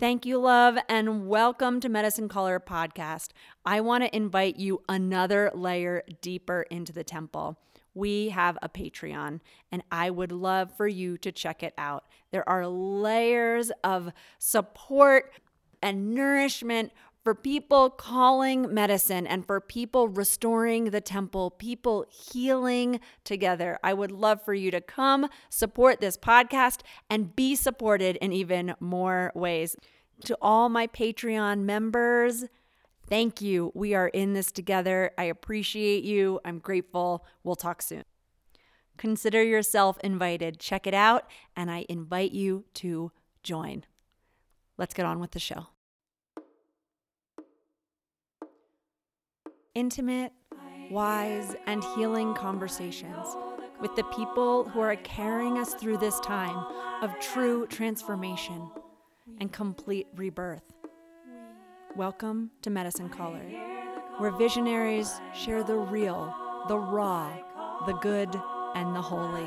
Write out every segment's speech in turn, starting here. Thank you, love, and welcome to Medicine Caller Podcast. I want to invite you another layer deeper into the temple. We have a Patreon, and I would love for you to check it out. There are layers of support and nourishment for people calling medicine and for people restoring the temple, people healing together. I would love for you to come support this podcast and be supported in even more ways. To all my Patreon members, thank you. We are in this together. I appreciate you. I'm grateful. We'll talk soon. Consider yourself invited. Check it out, and I invite you to join. Let's get on with the show. Intimate, wise, and healing conversations with the people who are carrying us through this time of true transformation and complete rebirth. Welcome to Medicine Caller, where visionaries share the real, the raw, the good, and the holy.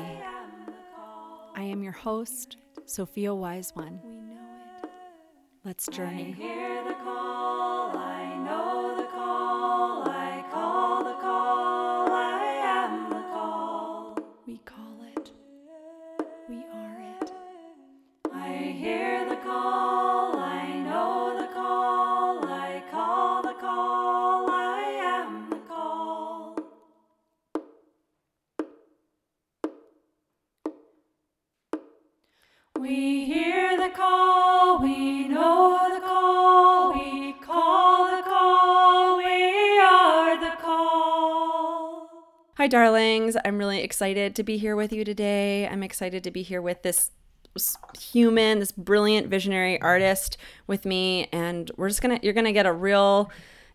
I am your host, Sophia Wise One. Let's journey. Hi, darlings. I'm really excited to be here with you today. I'm excited to be here with this human, this brilliant visionary artist with me. And you're going to get a real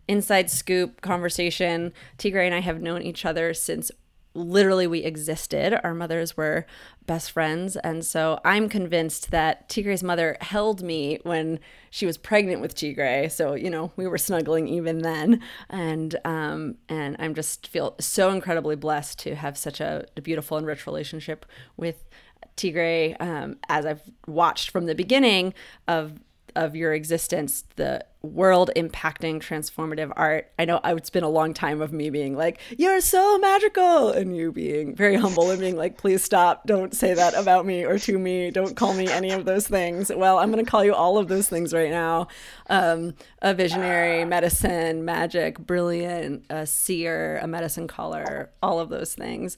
inside scoop conversation. Tigre and I have known each other since literally we existed. Our mothers were best friends. And so I'm convinced that Tigre's mother held me when she was pregnant with Tigre. So, you know, we were snuggling even then. And I'm just feel so incredibly blessed to have such a beautiful and rich relationship with Tigre. As I've watched from the beginning of your existence, the world impacting transformative art. I know it's been a long time of me being like, you're so magical, and you being very humble and being like, please stop, don't say that about me or to me, don't call me any of those things. Well, I'm gonna call you all of those things right now. A visionary, medicine, magic, brilliant, a seer, a medicine caller, all of those things.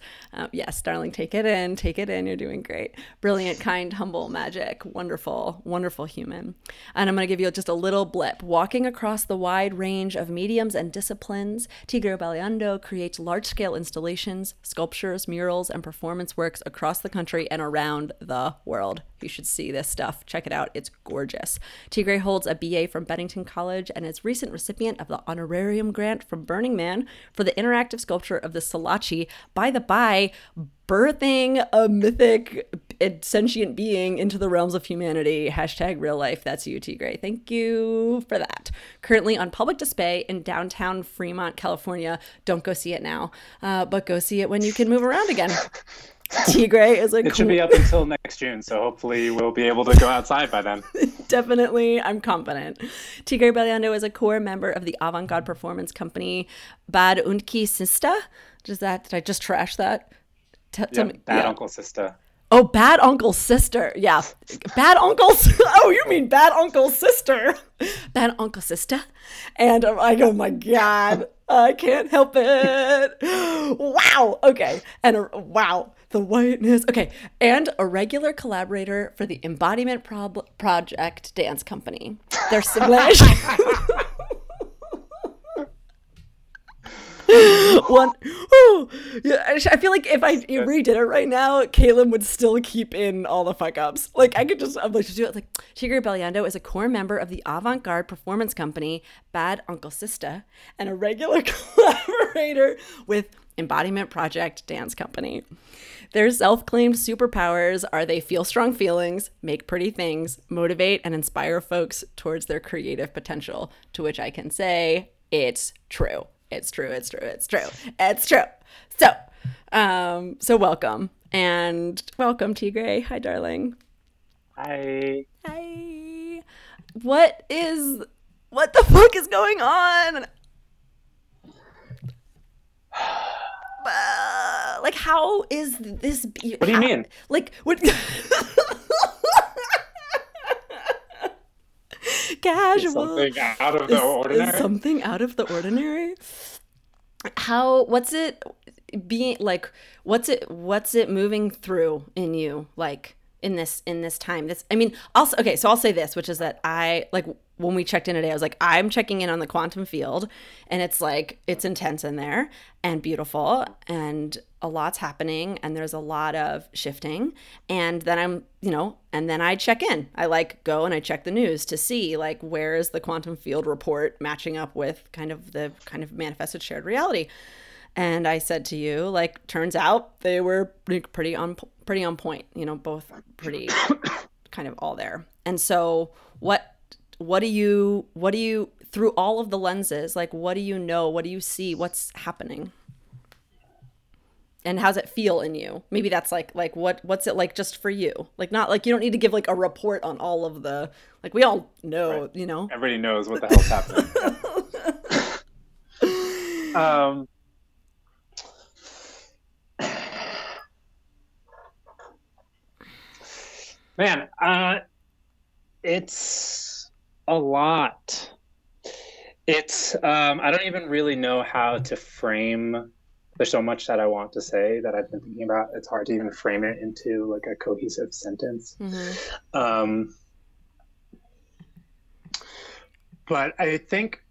Yes, darling, take it in, you're doing great. Brilliant, kind, humble, magic, wonderful, wonderful human. And I'm gonna give you just a little blip. Walking across the wide range of mediums and disciplines, Tigre Bailando creates large-scale installations, sculptures, murals, and performance works across the country and around the world. You should see this stuff. Check it out. It's gorgeous. Tigre holds a BA from Bennington College and is recent recipient of the honorarium grant from Burning Man for the interactive sculpture of the Salachi, by the by, birthing a mythic sentient being into the realms of humanity. Hashtag real life. That's you, Tigre. Thank you for that. Currently on public display in downtown Fremont, California. Don't go see it now, but go see it when you can move around again. Tigre is It should be up until next June, so hopefully we'll be able to go outside by then. Definitely, I'm confident. Tigre Bailando is a core member of the avant-garde performance company Bad Unkl Sista. Did I just trash that? Bad Unkl Sista. Oh, Bad Unkl Sista. Yeah. Bad Unkl. Oh, you mean Bad Unkl Sister. Bad Unkl Sista. And I'm like, oh my God, I can't help it. Wow. Okay. And wow. The whiteness. Okay. And a regular collaborator for the Embodiment Project Dance Company. They're similar. One, oh, yeah, I feel like if I redid it right now, Caleb would still keep in all the fuck ups. Like I'm like, just do it. Like, Tigre Bailando is a core member of the avant-garde performance company Bad Unkl Sista and a regular collaborator with Embodiment Project Dance Company. Their self-claimed superpowers are they feel strong feelings, make pretty things, motivate and inspire folks towards their creative potential. To which I can say, it's true. It's true. So welcome, Tigre. Hi, darling. Hi. what the fuck is going on? Like, how is this? What do you mean? Like, what? Casual. Something out of the ordinary. Something out of the ordinary. How? What's it being like? What's it moving through in you? Like in this time. This. I mean. Also. Okay. So I'll say this, which is that I like. When we checked in today, I was like, I'm checking in on the quantum field, and it's like, it's intense in there and beautiful and a lot's happening and there's a lot of shifting. And then I'm, and then I check in. I like go and I check the news to see like, where is the quantum field report matching up with kind of manifested shared reality. And I said to you, like, turns out they were pretty on point, both pretty kind of all there. And so what do you through all of the lenses, like, what do you know? What do you see? What's happening? And how's it feel in you? Maybe that's like what's it like just for you? Like, not like you don't need to give like a report on all of the, like, we all know, right. Everybody knows what the hell's happening. It's a lot. It's I don't even really know how to frame. There's so much that I want to say that I've been thinking about. It's hard to even frame it into like a cohesive sentence. Mm-hmm. But I think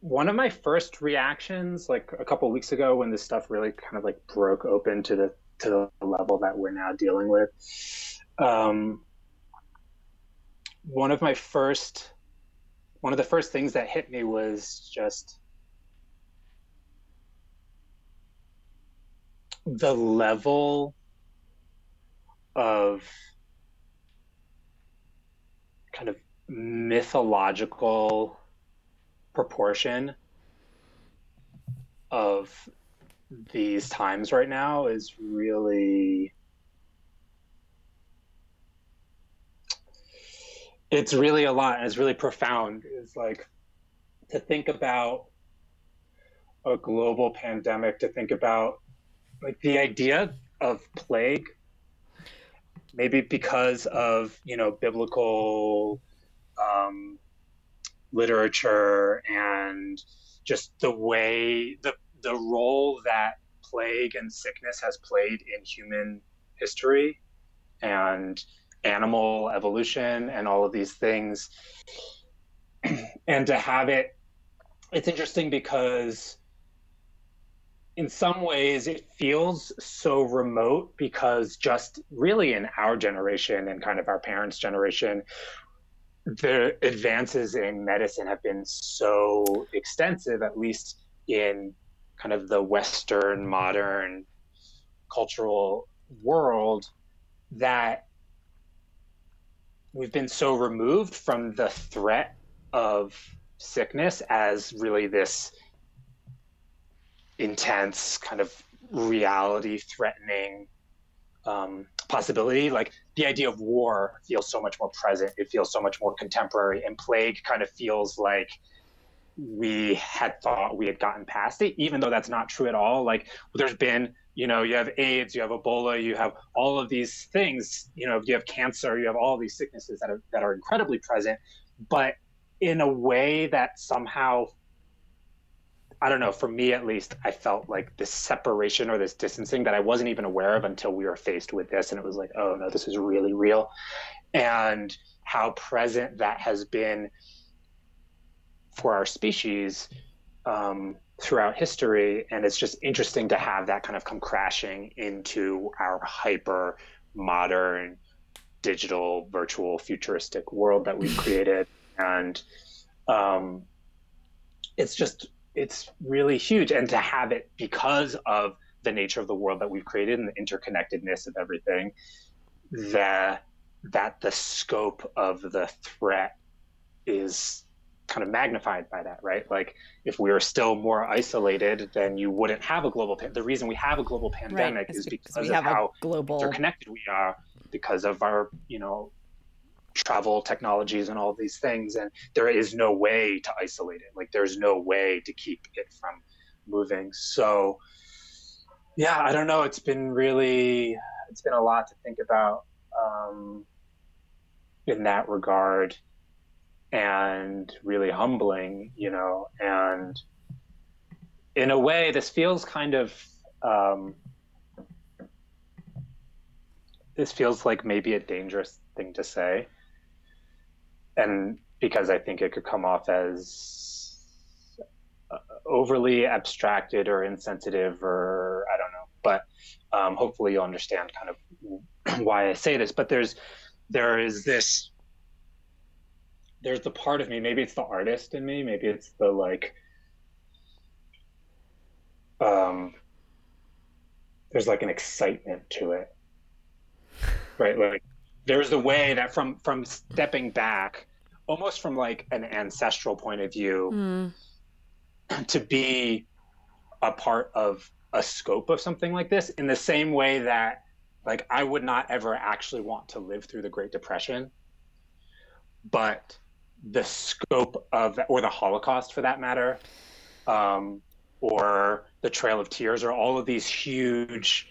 one of my first reactions, like a couple of weeks ago, when this stuff really kind of like broke open to the level that we're now dealing with. One of the first things that hit me was just the level of kind of mythological proportion of these times right now is really... It's really a lot, and it's really profound. It's like to think about a global pandemic, to think about like the idea of plague, maybe because of, biblical literature and just the way, the role that plague and sickness has played in human history and animal evolution and all of these things. And to have it's interesting because in some ways it feels so remote, because just really in our generation and kind of our parents' generation, the advances in medicine have been so extensive, at least in kind of the Western modern cultural world, that we've been so removed from the threat of sickness as really this intense kind of reality threatening possibility. Like the idea of war feels so much more present. It feels so much more contemporary, and plague kind of feels like we had thought we had gotten past it, even though that's not true at all. Like there's been, you have AIDS, you have Ebola, you have all of these things, you have cancer, you have all these sicknesses that are incredibly present, but in a way that somehow, I don't know, for me at least, I felt like this separation or this distancing that I wasn't even aware of until we were faced with this. And it was like, oh no, this is really real. And how present that has been for our species, throughout history. And it's just interesting to have that kind of come crashing into our hyper modern digital virtual futuristic world that we've created. And it's really huge. And to have it, because of the nature of the world that we've created and the interconnectedness of everything, that the scope of the threat is kind of magnified by that, right? Like if we were still more isolated, then you wouldn't have a global pandemic. The reason we have a global pandemic, right, is because of how global interconnected we are, because of our, travel technologies and all these things. And there is no way to isolate it. Like there's no way to keep it from moving. So yeah, I don't know. It's been a lot to think about in that regard, and really humbling, you know, and in a way this feels kind of, this feels like maybe a dangerous thing to say. And because I think it could come off as overly abstracted or insensitive, or I don't know, but hopefully you'll understand kind of why I say this. But there's the part of me, maybe it's the artist in me, maybe it's the like, there's like an excitement to it. Right, like there's the way that from stepping back, almost from like an ancestral point of view, to be a part of a scope of something like this, in the same way that like I would not ever actually want to live through the Great Depression, but the scope of that, or the Holocaust for that matter, or the Trail of Tears, or all of these huge,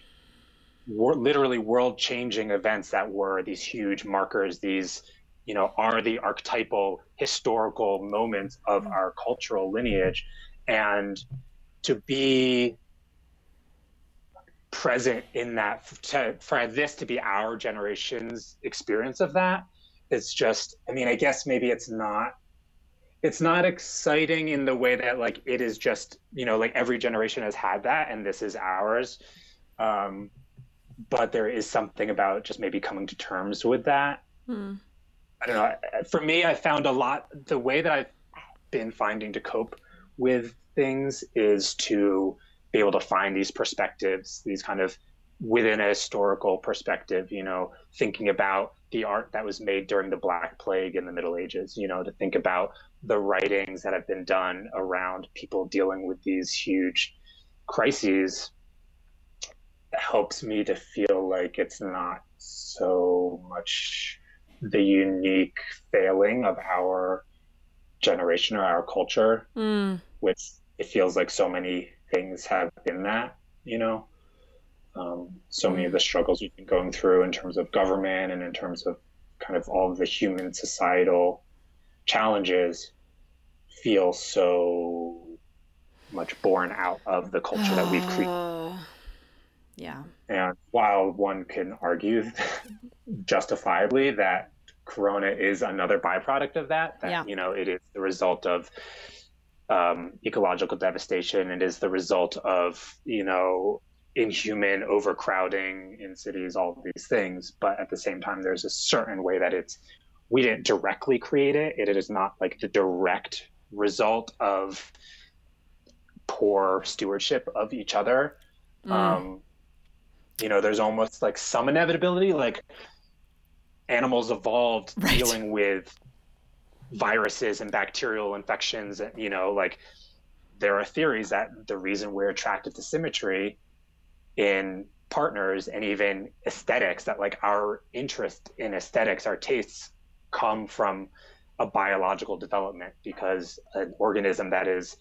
literally world-changing events that were these huge markers, these, you know, are the archetypal historical moments of our cultural lineage. And to be present in that, for this to be our generation's experience of that, it's just, I mean, I guess maybe it's not exciting in the way that like it is just, you know, like every generation has had that and this is ours. But there is something about just maybe coming to terms with that. I don't know. For me, I found a lot, the way that I've been finding to cope with things is to be able to find these perspectives, these kind of within a historical perspective, you know, thinking about the art that was made during the Black Plague in the Middle Ages, you know, to think about the writings that have been done around people dealing with these huge crises. Helps me to feel like it's not so much the unique failing of our generation or our culture, which it feels like so many things have been that, you know, so many of the struggles we've been going through in terms of government and in terms of kind of all of the human societal challenges feel so much born out of the culture that we've created. Yeah. And while one can argue justifiably that Corona is another byproduct of that, yeah, you know, it is the result of ecological devastation. It is the result of, you know, inhuman overcrowding in cities, all of these things. But at the same time, there's a certain way that we didn't directly create it. It is not like the direct result of poor stewardship of each other. You know, there's almost like some inevitability, like animals evolved dealing with viruses and bacterial infections. And, you know, like there are theories that the reason we're attracted to symmetry in partners and even aesthetics, that like our interest in aesthetics, our tastes come from a biological development, because an organism that is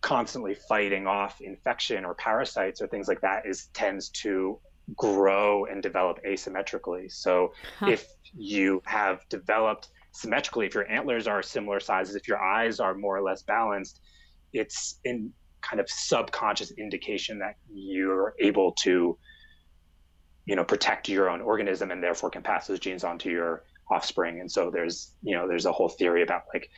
constantly fighting off infection or parasites or things like that tends to grow and develop asymmetrically. So if you have developed symmetrically, if your antlers are similar sizes, if your eyes are more or less balanced, it's in kind of subconscious indication that you're able to, you know, protect your own organism and therefore can pass those genes onto your offspring. And so there's a whole theory about like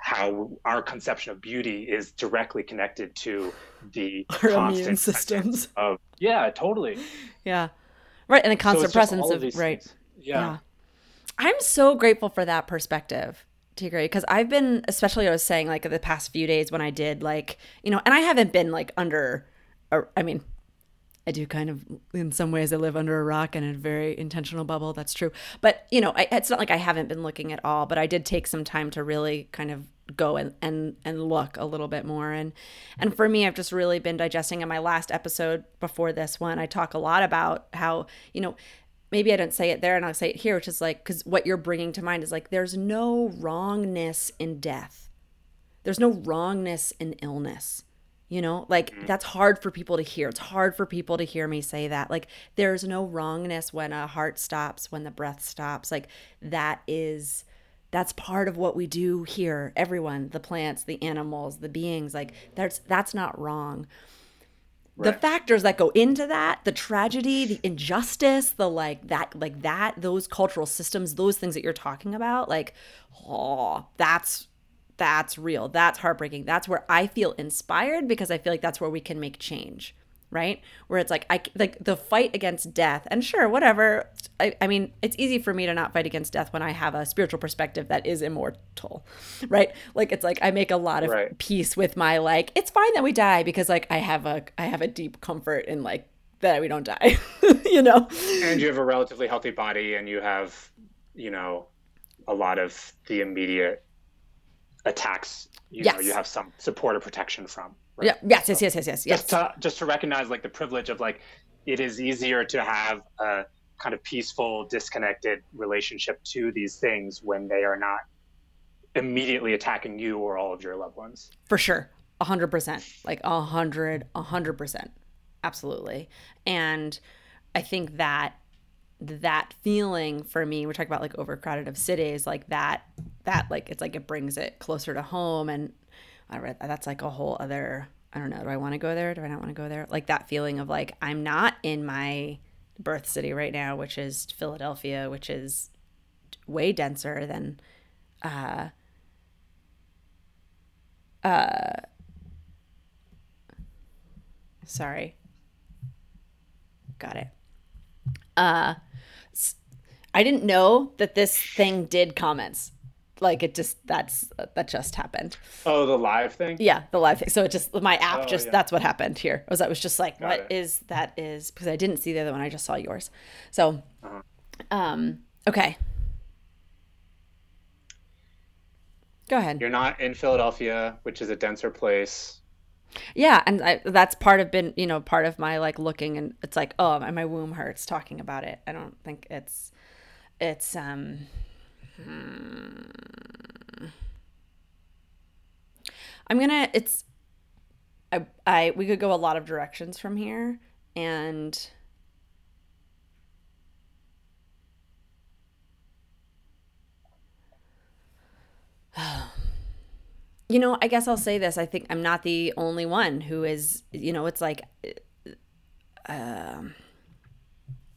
how our conception of beauty is directly connected to the our immune systems of and the constant presence of things. I'm so grateful for that perspective, Tigre, because I've been, especially I was saying like the past few days when I did like, you know, and I haven't been like under I mean, I do kind of, in some ways, I live under a rock in a very intentional bubble. That's true. But, you know, it's not like I haven't been looking at all, but I did take some time to really kind of go and look a little bit more. And for me, I've just really been digesting. In my last episode before this one, I talk a lot about how, you know, maybe I didn't say it there and I'll say it here, which is like, because what you're bringing to mind is like, there's no wrongness in death. There's no wrongness in illness. You know, like that's hard for people to hear. It's hard for people to hear me say that. Like there's no wrongness when a heart stops, when the breath stops. Like that's part of what we do here. Everyone, the plants, the animals, the beings, like that's not wrong. Right. The factors that go into that, the tragedy, the injustice, the those cultural systems, those things that you're talking about, like, oh, that's real. That's heartbreaking. That's where I feel inspired, because I feel like that's where we can make change, right? Where it's like the fight against death. And sure, whatever. I mean, it's easy for me to not fight against death when I have a spiritual perspective that is immortal, right? Like it's like I make a lot of peace with my like, it's fine that we die, because like I have a deep comfort in like that we don't die, you know? And you have a relatively healthy body, and you have, you know, a lot of the immediate attacks, you know, you have some support or protection from. Right? Yeah. Yes. Just to recognize like the privilege of like, it is easier to have a kind of peaceful, disconnected relationship to these things when they are not immediately attacking you or all of your loved ones. For sure. 100%, like 100%. Absolutely. And I think that feeling for me, we're talking about like overcrowded of cities, like that like it's like it brings it closer to home. And I read that's like a whole other, I don't know, do I want to go there, do I not want to go there, like that feeling of like I'm not in my birth city right now, which is Philadelphia, which is way denser than sorry, got it. I didn't know that this thing did comments. Like it just, that just happened. Oh, the live thing? Yeah, the live thing. So it just, my app that's what happened here. I was just like, got what it. Is, that is, because I didn't see the other one. I just saw yours. So, okay. Go ahead. You're not in Philadelphia, which is a denser place. Yeah, and that's part of my like looking, and it's like, oh, my womb hurts talking about it. I don't think it's we could go a lot of directions from here, and you know, I guess I'll say this. I think I'm not the only one who is, you know, it's like,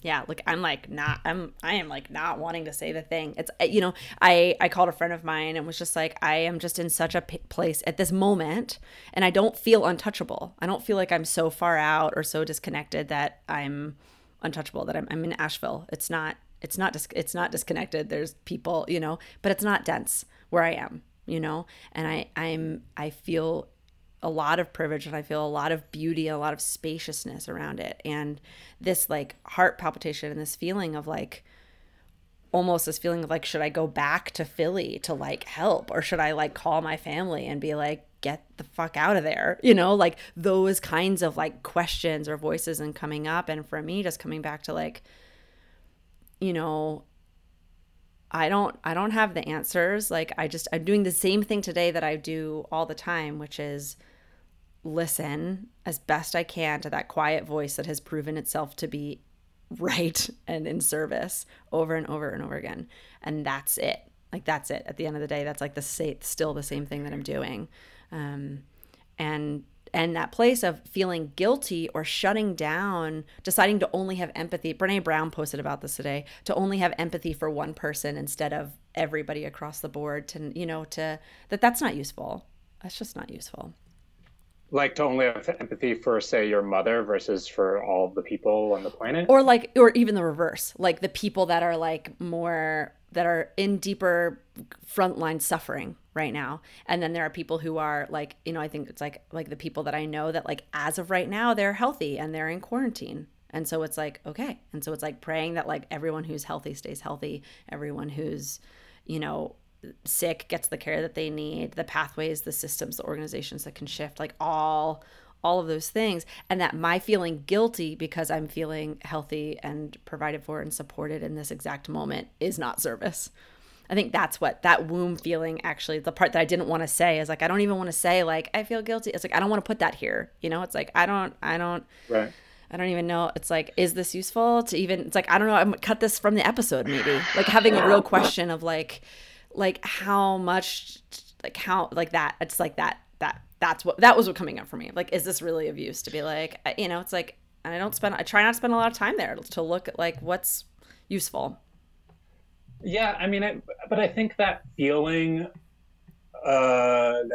look, I am not wanting to say the thing. It's, you know, I called a friend of mine and was just like, I am just in such a place at this moment, and I don't feel untouchable. I don't feel like I'm so far out or so disconnected that I'm untouchable, that I'm in Asheville. It's not disconnected. There's people, you know, but it's not dense where I am. You know, and I feel a lot of privilege, and I feel a lot of beauty, a lot of spaciousness around it. And this like heart palpitation and this feeling of like, almost this feeling of like, should I go back to Philly to like help, or should I like call my family and be like, get the fuck out of there? You know, like those kinds of like questions or voices and coming up. And for me, just coming back to like, you know, I don't have the answers. Like I'm doing the same thing today that I do all the time, which is listen as best I can to that quiet voice that has proven itself to be right and in service over and over and over again. And that's it. Like that's it. At the end of the day, that's like still the same thing that I'm doing. And that place of feeling guilty or shutting down, deciding to only have empathy. Brene Brown posted about this today, to only have empathy for one person instead of everybody across the board, to, you know, to that's not useful. That's just not useful. Like to only have empathy for, say, your mother versus for all the people on the planet? Or like, or even the reverse, like the people that are like more, that are in deeper frontline suffering right now. And then there are people who are like, you know, I think it's like the people that I know that like, as of right now, they're healthy and they're in quarantine. And so it's like, okay. And so it's like praying that like everyone who's healthy stays healthy. Everyone who's, you know, sick gets the care that they need, the pathways, the systems, the organizations that can shift, like all all of those things, and that my feeling guilty because I'm feeling healthy and provided for and supported in this exact moment is not service. I think that's what that womb feeling, actually, the part that I didn't want to say is like, I don't even want to say like, I feel guilty. It's like, I don't want to put that here. You know, it's like, I don't, right. I don't even know. It's like, is this useful to even, it's like, I don't know. I'm cut this from the episode maybe, like having a real question of like how much, like how, like that, it's like that was what coming up for me. Like, is this really of use to be like, you know, it's like, and I try not to spend a lot of time there to look at like what's useful. Yeah. I mean, but I think that feeling of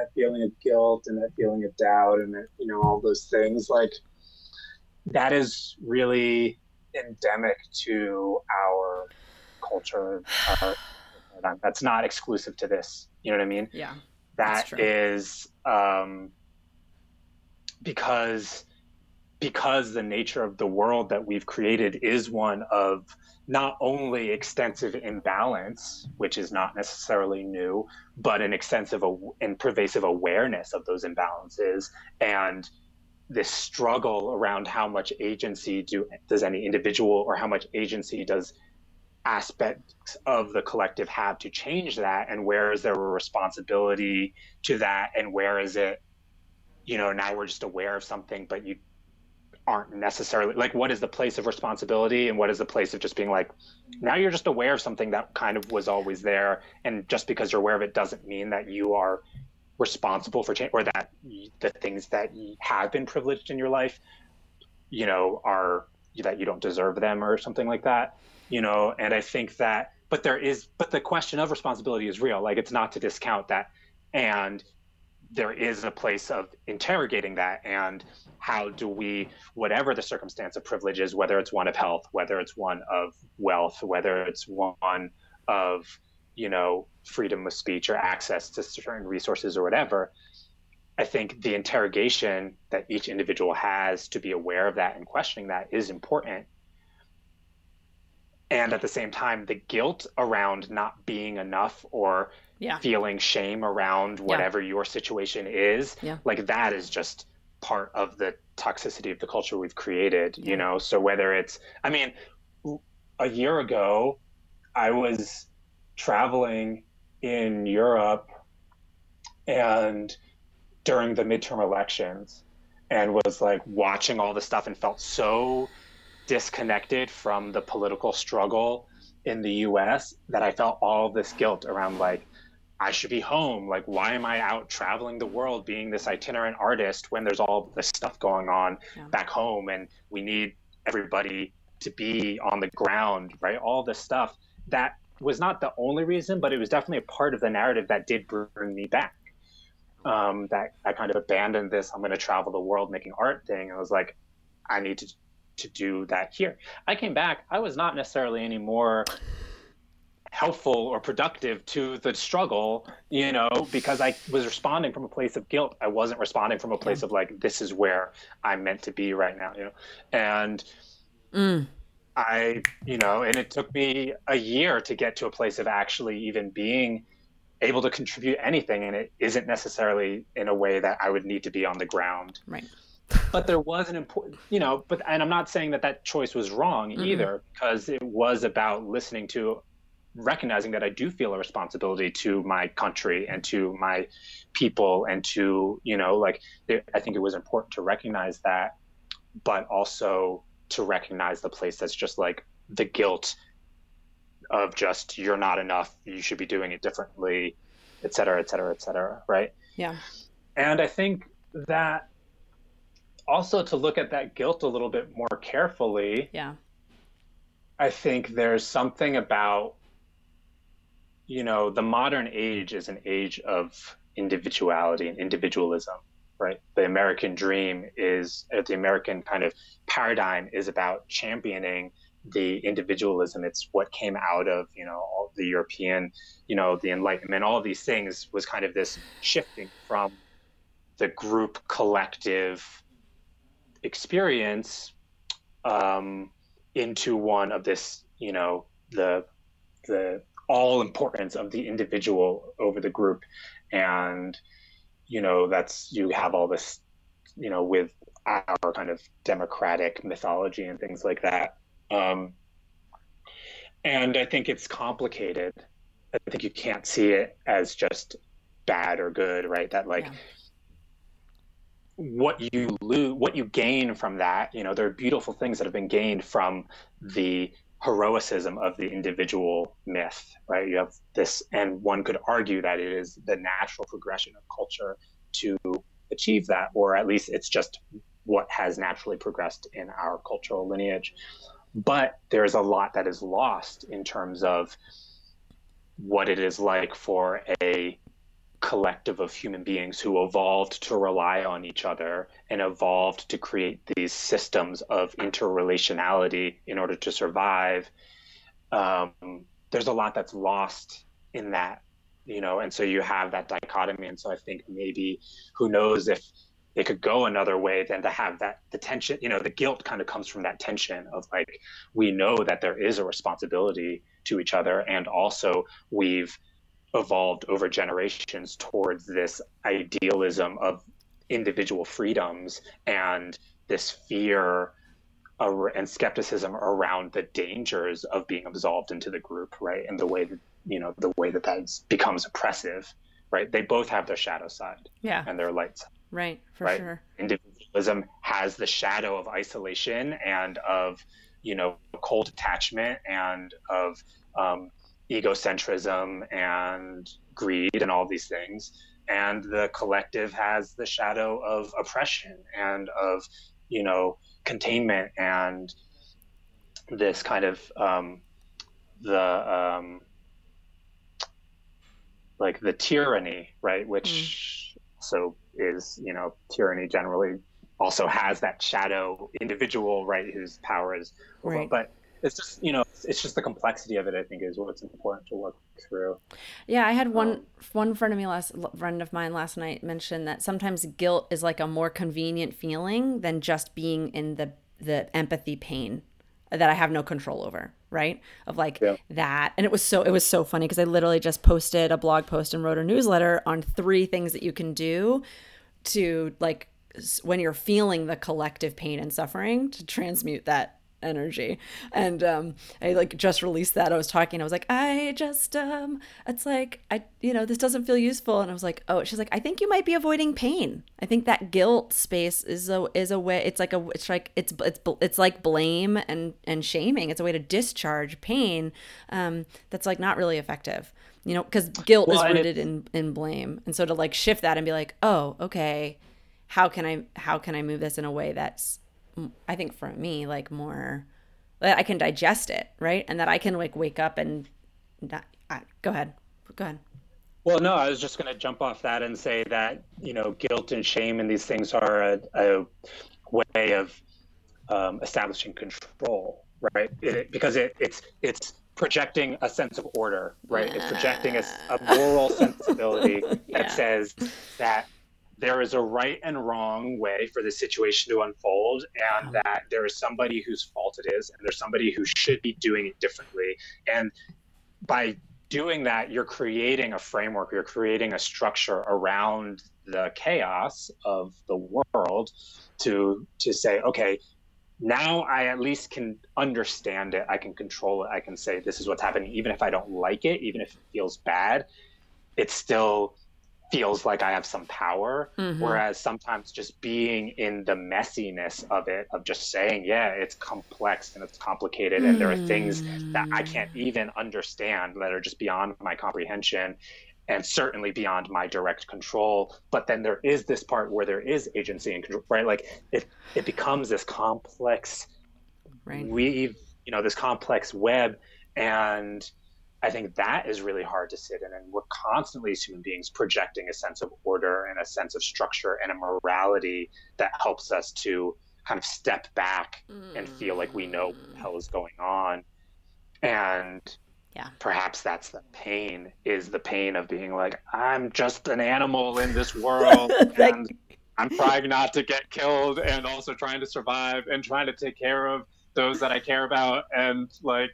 guilt and that feeling of doubt and that, you know, all those things, like that is really endemic to our culture. That's not exclusive to this. You know what I mean? Yeah. That is because the nature of the world that we've created is one of not only extensive imbalance, which is not necessarily new, but an extensive and pervasive awareness of those imbalances and this struggle around how much agency does any individual or how much agency does aspects of the collective have to change that, and where is there a responsibility to that, and where is it, you know, now we're just aware of something but you aren't necessarily like, what is the place of responsibility and what is the place of just being like, now you're just aware of something that kind of was always there, and just because you're aware of it doesn't mean that you are responsible for change, or that the things that have been privileged in your life, you know, are that you don't deserve them or something like that. You know, and I think that, but the question of responsibility is real. Like, it's not to discount that. And there is a place of interrogating that. And how do we, whatever the circumstance of privilege is, whether it's one of health, whether it's one of wealth, whether it's one of, you know, freedom of speech or access to certain resources or whatever, I think the interrogation that each individual has to be aware of that and questioning that is important. And at the same time, the guilt around not being enough or feeling shame around whatever your situation is, like that is just part of the toxicity of the culture we've created, you know? So whether it's, I mean, a year ago, I was traveling in Europe and during the midterm elections and was like watching all this stuff and felt so disconnected from the political struggle in the US that I felt all this guilt around like, I should be home. Like, why am I out traveling the world being this itinerant artist when there's all this stuff going on back home and we need everybody to be on the ground, right? All this stuff. That was not the only reason, but it was definitely a part of the narrative that did bring me back. That I kind of abandoned this, I'm going to travel the world making art thing. I was like, I need to do that here. I came back, I was not necessarily any more helpful or productive to the struggle, you know, because I was responding from a place of guilt. I wasn't responding from a place of like, this is where I'm meant to be right now, you know? And I, you know, and it took me a year to get to a place of actually even being able to contribute anything. And it isn't necessarily in a way that I would need to be on the ground. Right. But there was an important, you know, but, and I'm not saying that that choice was wrong either, because it was about listening to, recognizing that I do feel a responsibility to my country and to my people and to, you know, like, I think it was important to recognize that, but also to recognize the place that's just like the guilt of just, you're not enough, you should be doing it differently, et cetera, et cetera, et cetera, right? Yeah. And I think that, also to look at that guilt a little bit more carefully. Yeah. I think there's something about, you know, the modern age is an age of individuality and individualism, right? The American dream is, the American kind of paradigm is about championing the individualism. It's what came out of, you know, all the European, you know, the Enlightenment, all these things was kind of this shifting from the group collective experience into one of this, you know, the all importance of the individual over the group. And, you know, that's, you have all this you know, with our kind of democratic mythology and things like that. And I think it's complicated. I think you can't see it as just bad or good, right? That like, yeah. What you lose, what you gain from that, you know, there are beautiful things that have been gained from the heroicism of the individual myth, right? You have this, and one could argue that it is the natural progression of culture to achieve that, or at least it's just what has naturally progressed in our cultural lineage. But there's a lot that is lost in terms of what it is like for a collective of human beings who evolved to rely on each other and evolved to create these systems of interrelationality in order to survive. There's a lot that's lost in that, you know, and so you have that dichotomy. And so I think maybe, who knows if it could go another way than to have that, the tension, you know, the guilt kind of comes from that tension of like, we know that there is a responsibility to each other. And also we've evolved over generations towards this idealism of individual freedoms and this fear and skepticism around the dangers of being absolved into the group, right? And the way that, you know, the way that that becomes oppressive, right? They both have their shadow side, yeah, and their light side. Right, for right? sure. Individualism has the shadow of isolation and of, you know, cold attachment and of egocentrism and greed and all these things. And the collective has the shadow of oppression and of, you know, containment and this kind of like the tyranny, right? Which so is, you know, tyranny generally also has that shadow individual, right? Whose power is, right. But it's just, you know, it's just the complexity of it, I think, is what's important to work through. Yeah, I had one friend of mine last night mentioned that sometimes guilt is like a more convenient feeling than just being in the empathy pain that I have no control over, right? Of like yeah. that. And it was so funny because I literally just posted a blog post and wrote a newsletter on 3 things that you can do to, like, when you're feeling the collective pain and suffering, to transmute that energy. And I like just released that. This doesn't feel useful. And I was like, oh, she's like, I think you might be avoiding pain. I think that guilt space is a way. It's like blame and shaming. It's a way to discharge pain that's like not really effective, you know, because guilt is rooted in blame. And so to like shift that and be like, oh, okay, how can I move this in a way that's, I think for me, like more that I can digest it, right? And that I can like wake up and not, go ahead. Well, no, I was just going to jump off that and say that, you know, guilt and shame and these things are a way of establishing control, right? Because it's projecting a sense of order, right? It's projecting a moral sensibility yeah. that says that there is a right and wrong way for the situation to unfold, and that there is somebody whose fault it is, and there's somebody who should be doing it differently. And by doing that, you're creating a framework, you're creating a structure around the chaos of the world to say, okay, now I at least can understand it, I can control it, I can say this is what's happening, even if I don't like it, even if it feels bad, it's still feels like I have some power. Mm-hmm. Whereas sometimes just being in the messiness of it, of just saying, yeah, it's complex and it's complicated and there are things that I can't even understand that are just beyond my comprehension and certainly beyond my direct control. But then there is this part where there is agency and control, right? Like it becomes this complex weave, you know, this complex web. And I think that is really hard to sit in, and we're constantly, as human beings, projecting a sense of order and a sense of structure and a morality that helps us to kind of step back and feel like we know what the hell is going on. And perhaps that's the pain of being like, I'm just an animal in this world and I'm trying not to get killed and also trying to survive and trying to take care of those that I care about. And like,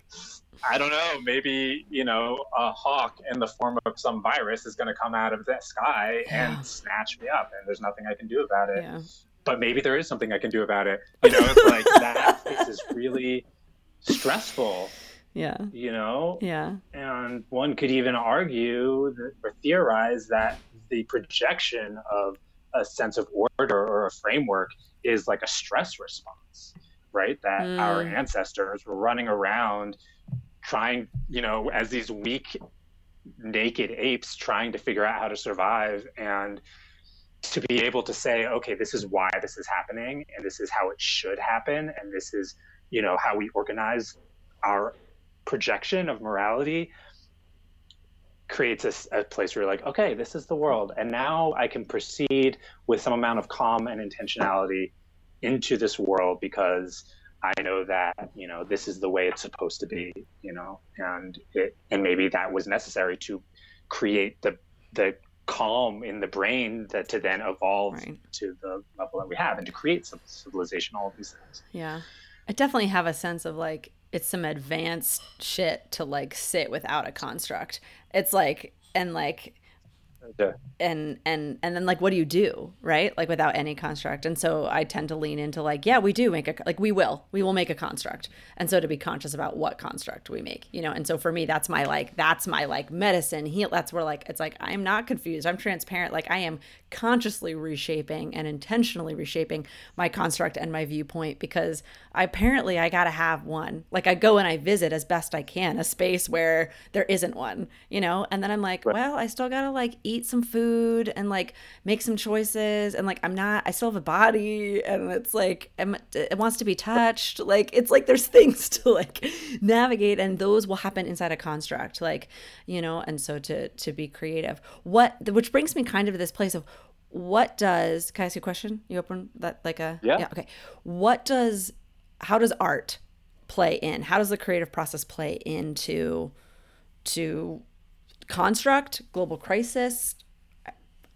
I don't know, maybe, you know, a hawk in the form of some virus is going to come out of the sky and snatch me up, and there's nothing I can do about it. but maybe there is something I can do about it. You know, it's like that this is really stressful. Yeah. You know? Yeah. And one could even argue that, or theorize that the projection of a sense of order or a framework is like a stress response, right? That our ancestors were running around trying, you know, as these weak, naked apes trying to figure out how to survive, and to be able to say, okay, this is why this is happening, and this is how it should happen, and this is, you know, how we organize our projection of morality, creates a place where you're like, okay, this is the world, and now I can proceed with some amount of calm and intentionality into this world, because I know that, you know, this is the way it's supposed to be, you know, and maybe that was necessary to create the calm in the brain that to then evolve to the level that we have and to create some civilization, all of these things. Yeah. I definitely have a sense of like, it's some advanced shit to like sit without a construct. It's like, yeah. And then like, what do you do? Right. Like without any construct. And so I tend to lean into like, yeah, we do make a, like, we will make a construct. And so to be conscious about what construct we make, you know? And so for me, that's my medicine heal. That's where like, it's like, I'm not confused. I'm transparent. Like I am consciously reshaping and intentionally reshaping my construct and my viewpoint, because I got to have one. Like I go and I visit as best I can a space where there isn't one, you know? And then I'm like, well, I still got to like eat some food and like make some choices, and like I still have a body, and it's like it wants to be touched, like it's like there's things to like navigate, and those will happen inside a construct, like, you know. And so to be creative, which brings me kind of to this place of what does, can I ask you a question? You open that like a yeah okay, how does art play in, how does the creative process play into construct, global crisis,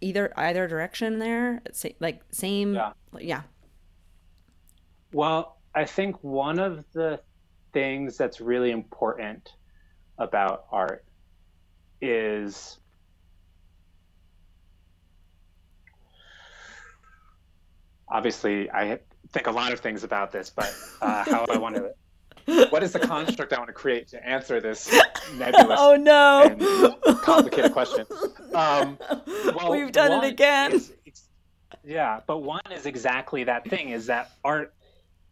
either direction there, like same. Yeah. Well, I think one of the things that's really important about art is obviously I think a lot of things about this, but how I want to what is the construct I want to create to answer this nebulous and complicated question? Well, we've done it again. But one is exactly that thing, is that art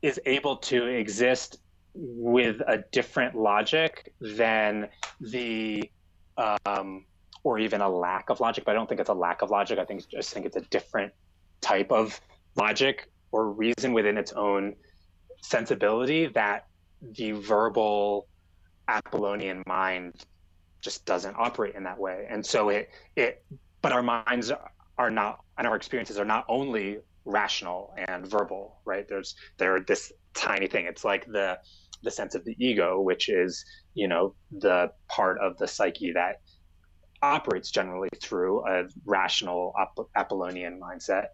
is able to exist with a different logic than the, or even a lack of logic, but I don't think it's a lack of logic. I just think it's a different type of logic or reason within its own sensibility that the verbal Apollonian mind just doesn't operate in that way. And so but our minds are not, and our experiences are not only rational and verbal, right? They're this tiny thing. It's like the sense of the ego, which is, you know, the part of the psyche that operates generally through a rational Apollonian mindset,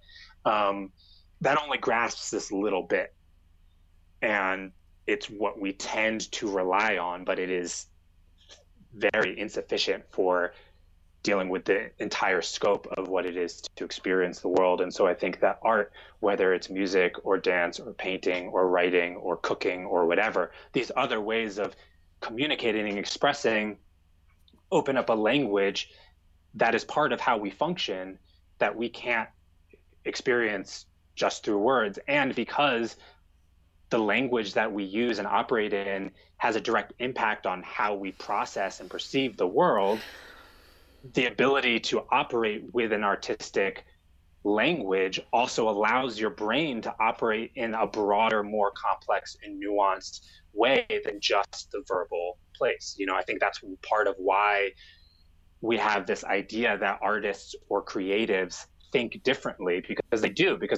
that only grasps this little bit. And it's what we tend to rely on, but it is very insufficient for dealing with the entire scope of what it is to experience the world. And so I think that art, whether it's music or dance or painting or writing or cooking or whatever, these other ways of communicating and expressing open up a language that is part of how we function, that we can't experience just through words. And because the language that we use and operate in has a direct impact on how we process and perceive the world, the ability to operate with an artistic language also allows your brain to operate in a broader, more complex and nuanced way than just the verbal place. You know, I think that's part of why we have this idea that artists or creatives think differently, because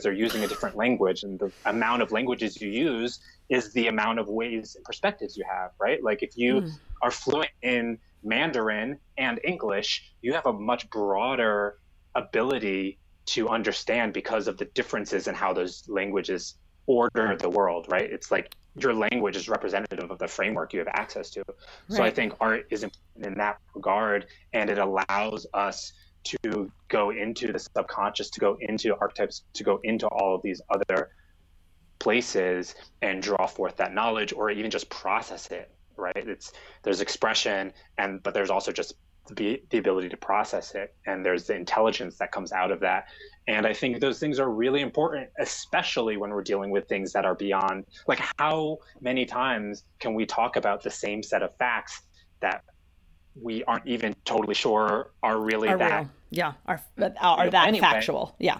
they're using a different language, and the amount of languages you use is the amount of ways and perspectives you have, right? Like if you are fluent in Mandarin and English, you have a much broader ability to understand because of the differences in how those languages order the world, right? It's like your language is representative of the framework you have access to. Right. So I think art is important in that regard, and it allows us to go into the subconscious, to go into archetypes, to go into all of these other places and draw forth that knowledge, or even just process it, right? There's expression, but there's also just the ability to process it, and there's the intelligence that comes out of that. And I think those things are really important, especially when we're dealing with things that are beyond, like, how many times can we talk about the same set of facts that we aren't even totally sure are really real. Yeah, are that anyway. Factual. Yeah.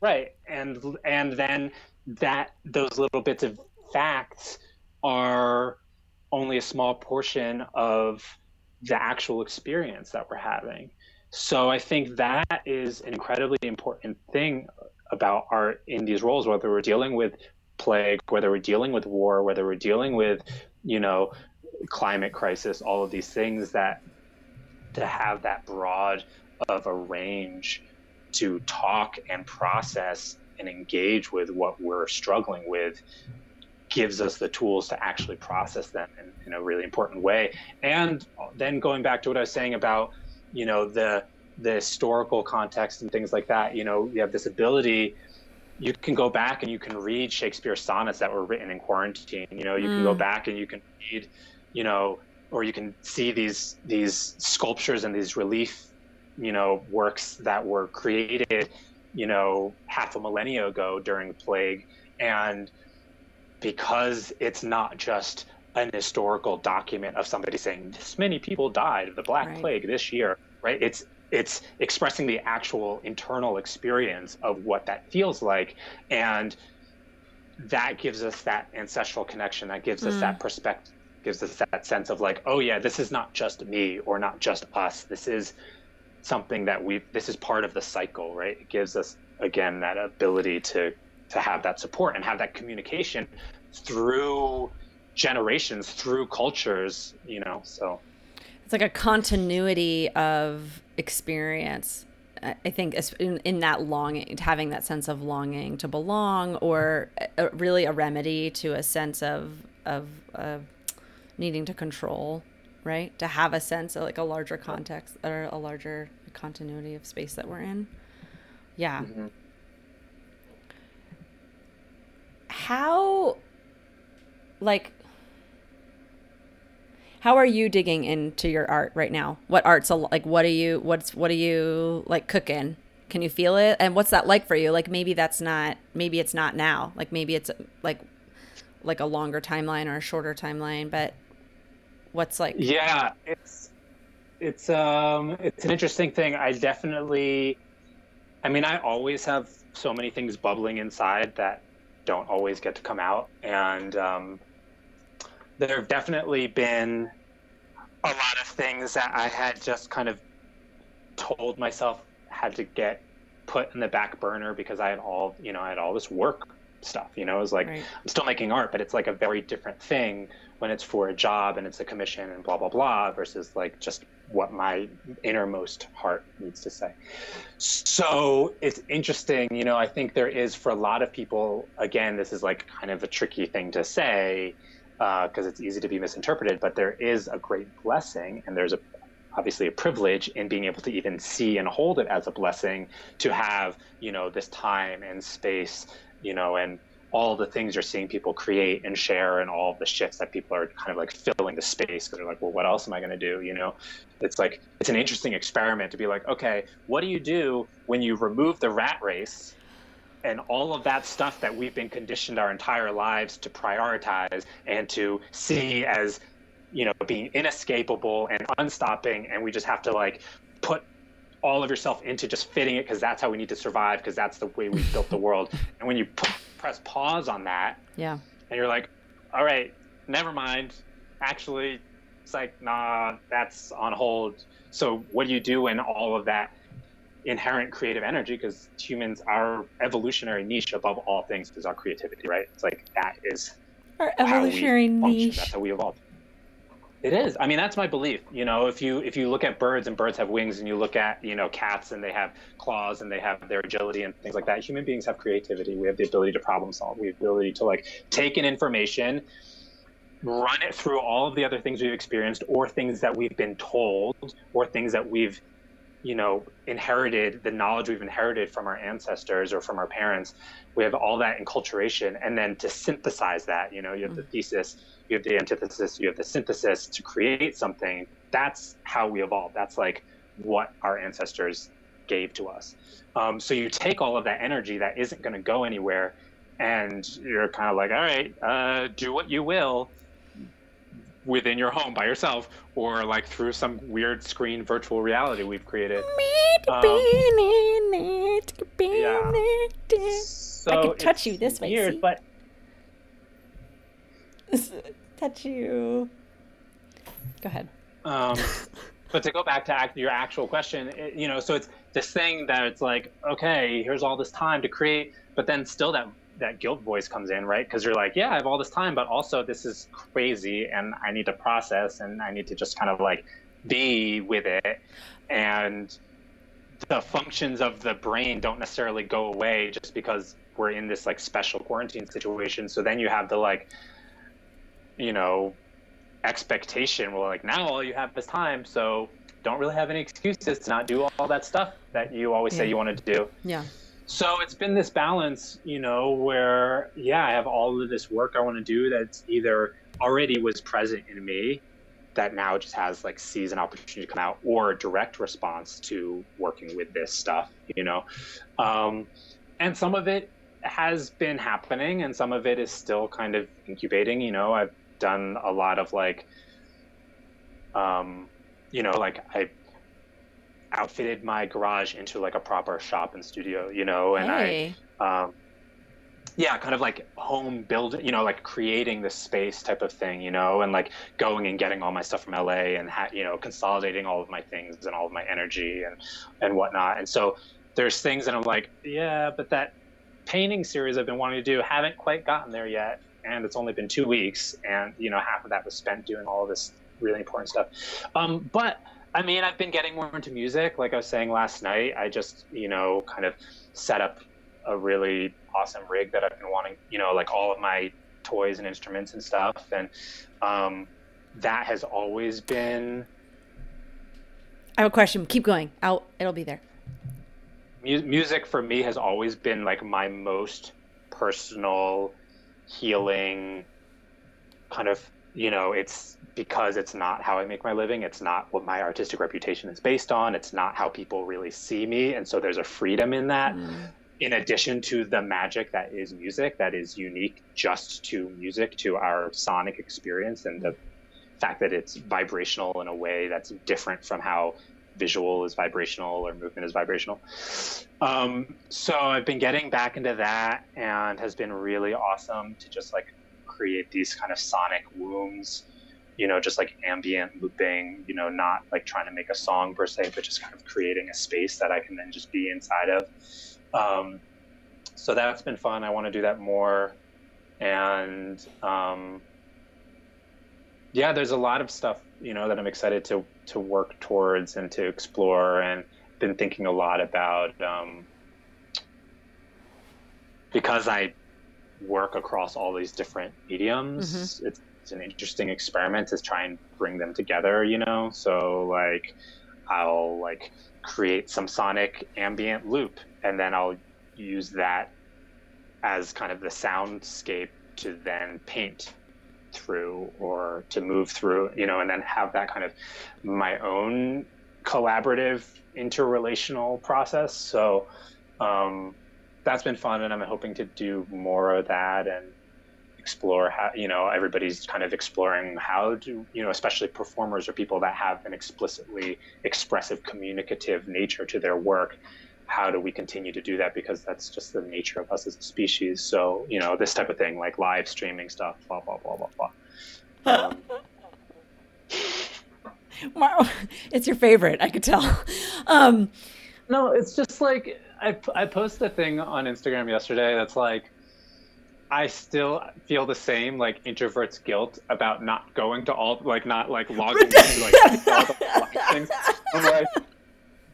Right. And then those little bits of facts are only a small portion of the actual experience that we're having. So I think that is an incredibly important thing about art in these roles, whether we're dealing with plague, whether we're dealing with war, whether we're dealing with, climate crisis, all of these things, that to have that broad of a range to talk and process and engage with what we're struggling with gives us the tools to actually process them in a really important way. And then going back to what I was saying about, the historical context and things like that, you have this ability. You can go back and you can read Shakespeare's sonnets that were written in quarantine. You can go back and you can read, or you can see these sculptures and these relief, works that were created, half a millennia ago during the plague. And because it's not just an historical document of somebody saying this many people died of the Black Plague this year, right? It's expressing the actual internal experience of what that feels like. And that gives us that ancestral connection, that gives us that perspective, gives us that sense of like, oh yeah, this is not just me or not just us. This is something that this is part of the cycle, right? It gives us, again, that ability to have that support and have that communication through generations, through cultures, so. It's like a continuity of experience, I think, in that longing, having that sense of longing to belong, or really a remedy to a sense of needing to control, right? To have a sense of like a larger context or a larger continuity of space that we're in. Yeah. Mm-hmm. How are you digging into your art right now? What art's like? What are you like cooking? Can you feel it? And what's that like for you? Like maybe it's not now. Like maybe it's like a longer timeline or a shorter timeline. But what's like? Yeah, it's an interesting thing. I always have so many things bubbling inside that don't always get to come out, and there have definitely been a lot of things that I had just kind of told myself had to get put in the back burner because I had all this work stuff, it was like, right. I'm still making art, but it's like a very different thing when it's for a job and it's a commission and blah, blah, blah, versus like just what my innermost heart needs to say. So it's interesting, I think there is, for a lot of people, again, this is like kind of a tricky thing to say, because it's easy to be misinterpreted, but there is a great blessing, and there's obviously a privilege in being able to even see and hold it as a blessing to have, this time and space, and all the things you're seeing people create and share, and all the shifts that people are kind of like filling the space because they're like, well, what else am I going to do? It's like, it's an interesting experiment to be like, okay, what do you do when you remove the rat race and all of that stuff that we've been conditioned our entire lives to prioritize and to see as, being inescapable and unstopping, and we just have to like put all of yourself into just fitting it because that's how we need to survive, because that's the way we've built the world. And when you press pause on that, yeah, and you're like, all right, never mind. Actually, it's like, nah, that's on hold. So what do you do when all of that inherent creative energy, because humans, our evolutionary niche above all things is our creativity, right? It's like, that is our evolutionary niche. That's how we evolved. It is. I mean, that's my belief. If you look at birds, and birds have wings, and you look at, cats, and they have claws, and they have their agility and things like that. Human beings have creativity. We have the ability to problem solve. We have the ability to like take in information, run it through all of the other things we've experienced, or things that we've been told, or things that we've you know, inherited, the knowledge we've inherited from our ancestors or from our parents, we have all that enculturation, and then to synthesize that, you know, you have the thesis, you have the antithesis, you have the synthesis to create something. That's how we evolved. That's like what our ancestors gave to us. So you take all of that energy that isn't going to go anywhere, and you're kind of like, all right, do what you will within your home by yourself, or like through some weird screen virtual reality we've created. Yeah. So I could touch you this way. Weird, but touch you. Go ahead. But to go back to your actual question, it, you know, so it's this thing that it's like, okay, here's all this time to create, but then still that guilt voice comes in, right? Because you're like, yeah, I have all this time, but also this is crazy and I need to process and I need to just kind of like be with it. And the functions of the brain don't necessarily go away just because we're in this like special quarantine situation. So then you have the like, you know, expectation. Well, like now all you have is time, so don't really have any excuses to not do all that stuff that you always say you wanted to do. Yeah. So it's been this balance, you know, where, yeah, I have all of this work I want to do that's either already was present in me that now just has like sees an opportunity to come out, or a direct response to working with this stuff, you know. And some of it has been happening and some of it is still kind of incubating, you know. I've done a lot of like, you know, like I outfitted my garage into like a proper shop and studio, you know, and I, yeah, kind of like home building, you know, like creating this space type of thing, you know, and like going and getting all my stuff from LA and, you know, consolidating all of my things and all of my energy and whatnot. And so there's things that I'm like, yeah, but that painting series I've been wanting to do, haven't quite gotten there yet. And it's only been 2 weeks. And, you know, half of that was spent doing all of this really important stuff. But I mean, I've been getting more into music. Like I was saying last night, I just, you know, kind of set up a really awesome rig that I've been wanting, you know, like all of my toys and instruments and stuff. And that has always been. I have a question. Keep going. It'll be there. Music for me has always been like my most personal healing kind of, you know, it's because it's not how I make my living. It's not what my artistic reputation is based on. It's not how people really see me. And so there's a freedom in that. Mm. In addition to the magic that is music, that is unique just to music, to our sonic experience, and the fact that it's vibrational in a way that's different from how visual is vibrational or movement is vibrational. So I've been getting back into that, and has been really awesome to just like create these kind of sonic wombs, you know, just like ambient looping, you know, not like trying to make a song per se, but just kind of creating a space that I can then just be inside of. So that's been fun. I want to do that more. And yeah, there's a lot of stuff, you know, that I'm excited to work towards and to explore, and been thinking a lot about, because I work across all these different mediums, it's an interesting experiment to try and bring them together, you know. So like I'll like create some sonic ambient loop, and then I'll use that as kind of the soundscape to then paint through or to move through, you know, and then have that kind of my own collaborative interrelational process. So that's been fun, and I'm hoping to do more of that and explore how, you know, everybody's kind of exploring how do, you know, especially performers or people that have an explicitly expressive, communicative nature to their work, how do we continue to do that? Because that's just the nature of us as a species. So, you know, this type of thing, like live streaming stuff, blah, blah, blah, blah, blah. It's your favorite, I could tell. No, it's just like, I posted a thing on Instagram yesterday that's like, I still feel the same like introvert's guilt about not going to all, like not like logging into like all the things. I'm like,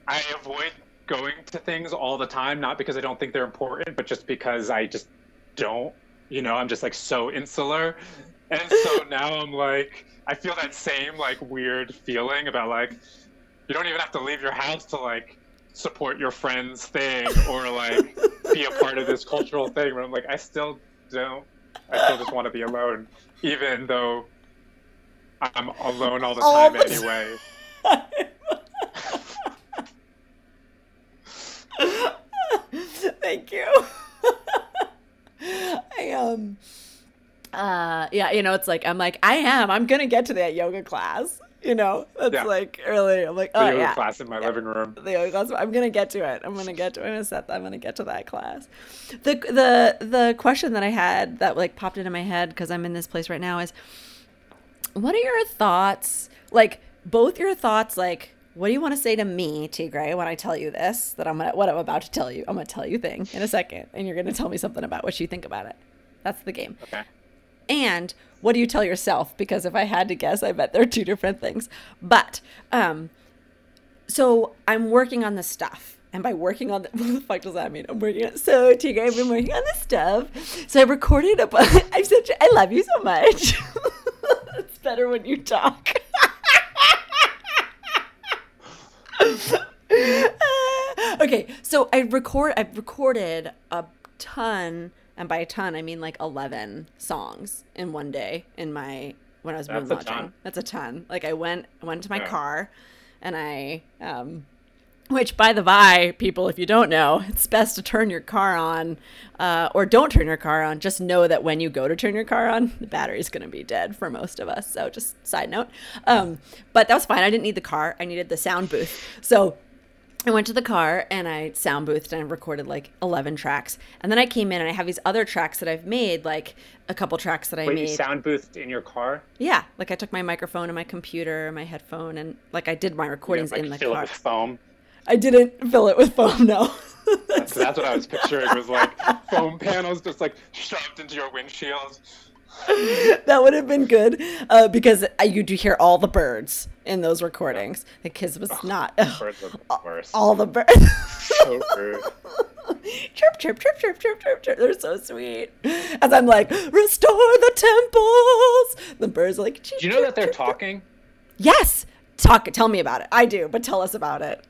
I avoid going to things all the time, not because I don't think they're important, but just because I just don't, you know, I'm just like so insular. And so now I'm like, I feel that same like weird feeling about like, You don't even have to leave your house to like support your friend's thing or like be a part of this cultural thing. But I'm like, I still just want to be alone, even though I'm alone all the time anyway. Thank you. Yeah, you know, it's like, I'm going to get to that yoga class, you know, that's like really, I'm like, the yoga class in my living room. The yoga class, I'm going to get to it. I'm going to get to that class. The question that I had that like popped into my head, cause I'm in this place right now, is what are your thoughts? Like both your thoughts, like, what do you want to say to me, Tigre, when I tell you this, what I'm about to tell you? I'm going to tell you a thing in a second, and you're going to tell me something about what you think about it. That's the game. Okay. And what do you tell yourself? Because if I had to guess, I bet they're two different things. But so I'm working on this stuff. And by working on what the fuck does that mean? I'm working on, so Tigre, I've been working on this stuff. So I recorded a bunch. I said, I love you so much. It's better when you talk. Okay, so I've recorded a ton, and by a ton I mean like 11 songs in one day when I was moon lodging. That's a ton. Like I went to my car, and I which by the by, people, if you don't know, it's best to turn your car on, or don't turn your car on. Just know that when you go to turn your car on, the battery's going to be dead for most of us. So just side note. But that was fine. I didn't need the car. I needed the sound booth. So I went to the car and I sound boothed and I recorded like 11 tracks. And then I came in and I have these other tracks that I've made, like a couple tracks that I made. You sound boothed in your car? Yeah. Like I took my microphone and my computer and my headphone and like I did my recordings in the car. Fill it with foam. I didn't fill it with foam, no. So that's what I was picturing, was like foam panels just like shoved into your windshield. That would have been good, because you do hear all the birds in those recordings. The kids was not. Birds are the worst. All the birds. So rude. Chirp, chirp, chirp, chirp, chirp, chirp, chirp. They're so sweet. As I'm like, restore the temples. The birds are like, chirp, do you know that they're chirp, talking? Yes. Tell me about it. I do, but tell us about it.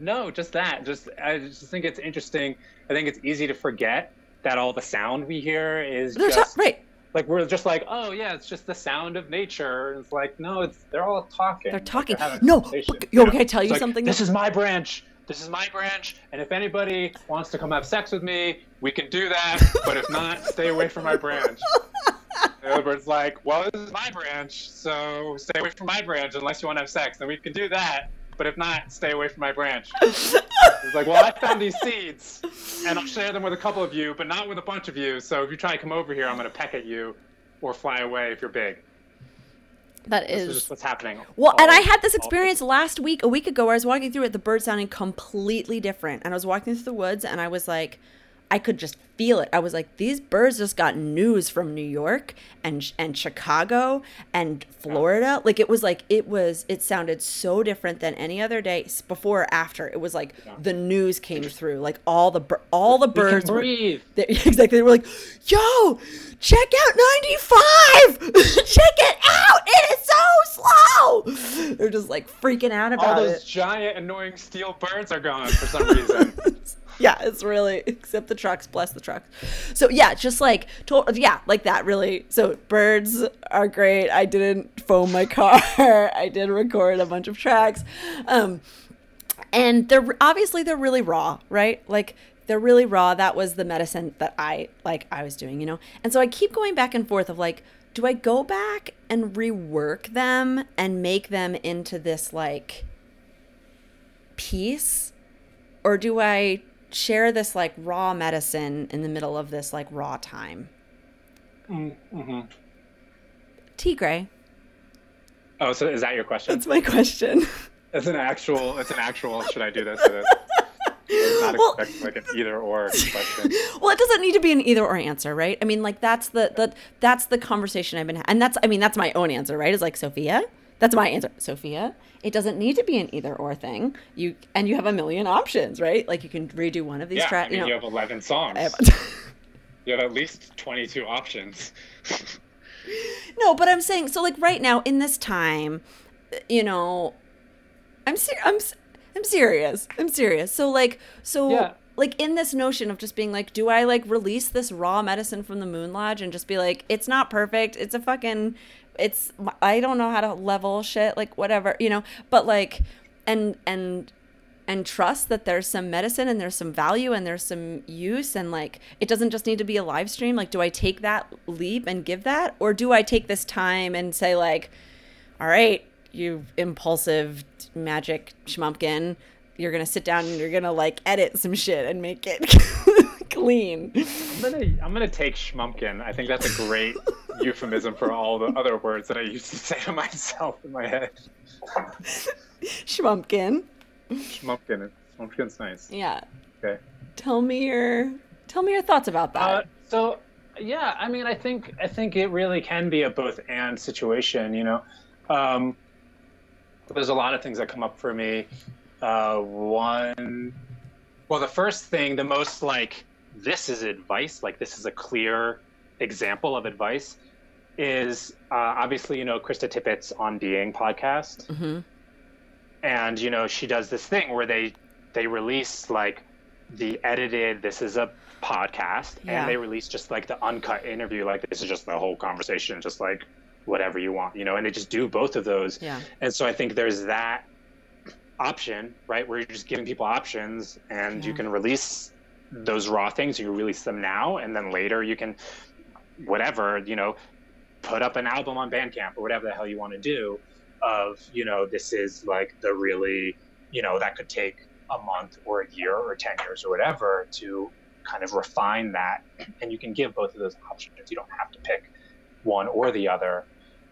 No, just that. I just think it's interesting. I think it's easy to forget that all the sound we hear is right. Like we're just like, oh yeah, it's just the sound of nature. It's like, no, they're all talking. They're talking. Like they're can I tell you something? This is my branch. This is my branch. And if anybody wants to come have sex with me, we can do that. But if not, stay away from my branch. The other bird's like, well, this is my branch, so stay away from my branch unless you want to have sex. Then we can do that. But if not, stay away from my branch. It's like, well, I found these seeds, and I'll share them with a couple of you, but not with a bunch of you. So if you try to come over here, I'm going to peck at you or fly away if you're big. This is just what's happening. Well, and I had this experience a week ago, where I was walking through it, the bird sounding completely different. And I was walking through the woods, and I was like, I could just feel it. I was like, these birds just got news from New York and Chicago and Florida. Like it sounded so different than any other day before or after. It was like the news came through. Like all the birds were exactly. They were like, yo, check out 95. Check it out. It is so slow. They're just like freaking out about it. All those giant annoying steel birds are gone for some reason. Yeah, it's really, except the trucks, bless the trucks. So yeah, just like, like that really. So birds are great. I didn't foam my car. I did record a bunch of tracks. And they're really raw, right? Like they're really raw. That was the medicine that I was doing, you know? And so I keep going back and forth of like, do I go back and rework them and make them into this like piece? Or do I share this like raw medicine in the middle of this like raw time? Mm-hmm. Tigre. Oh, so is that your question? That's my question. It's an actual should I do this or this? I was not expecting like an either or question. Well, it doesn't need to be an either or answer, right? I mean, like that's the conversation I've been having. And that's my own answer, right? It's like, Sophia, that's my answer. Sophia, it doesn't need to be an either or thing. You have a million options, right? Like you can redo one of these tracks. Yeah, you have 11 songs. You have at least 22 options. No, but I'm saying, so like right now in this time, you know, I'm serious. So like in this notion of just being like, do I like release this raw medicine from the Moon Lodge and just be like, it's not perfect. It's a fucking, it's, I don't know how to level shit, like whatever, you know, but like, and trust that there's some medicine and there's some value and there's some use, and like it doesn't just need to be a live stream. Like, do I take that leap and give that, or do I take this time and say like, all right, you impulsive magic schmumpkin, you're gonna sit down and you're gonna like edit some shit and make it clean. I'm gonna take schmumpkin. I think that's a great euphemism for all the other words that I used to say to myself in my head. Schmumpkin. Schmumpkin's nice. Yeah. Okay. Tell me your thoughts about that. So yeah, I mean, I think it really can be a both and situation, you know. There's a lot of things that come up for me. The first thing, the most like, this is advice, like this is a clear example of advice, is obviously, you know, Krista Tippett's On Being podcast. Mm-hmm. And, you know, she does this thing where they release like the edited, this is a podcast, yeah. And they release just like the uncut interview, like this is just the whole conversation, just like whatever you want, you know, and they just do both of those. Yeah. And so I think there's that option, right, where you're just giving people options, and yeah. You can release those raw things, you release them now, and then later you can, whatever, you know, put up an album on Bandcamp or whatever the hell you want to do. Of, you know, this is like the really, you know, that could take a month or a year or 10 years or whatever to kind of refine that. And you can give both of those options. You don't have to pick one or the other.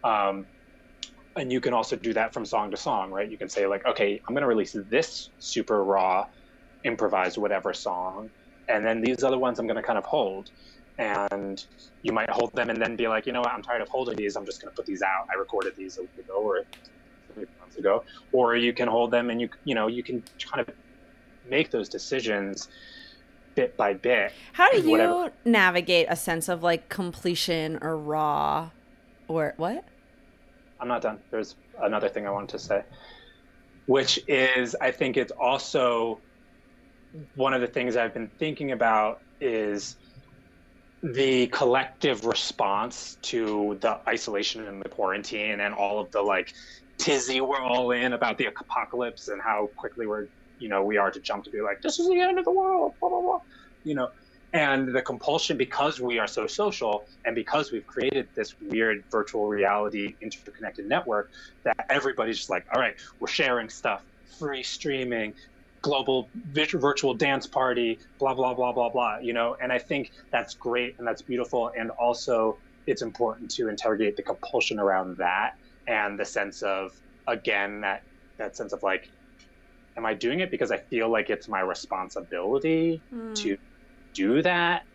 And you can also do that from song to song, right? You can say like, okay, I'm going to release this super raw, improvised, whatever song. And then these other ones I'm going to kind of hold. And you might hold them and then be like, you know what, I'm tired of holding these. I'm just going to put these out. I recorded these a week ago or 3 months ago. Or you can hold them and you know, you can kind of make those decisions bit by bit. How do you navigate a sense of like completion or raw or what? I'm not done. There's another thing I wanted to say, which is, I think it's also one of the things I've been thinking about is the collective response to the isolation and the quarantine and all of the like tizzy we're all in about the apocalypse and how quickly we're, you know, we are to jump to be like, this is the end of the world, blah, blah, blah, you know, and the compulsion, because we are so social and because we've created this weird virtual reality interconnected network that everybody's just like, all right, we're sharing stuff, free streaming, global virtual dance party, blah, blah, blah, blah, blah, you know? And I think that's great and that's beautiful. And also it's important to interrogate the compulsion around that and the sense of, again, that sense of like, am I doing it because I feel like it's my responsibility to do that?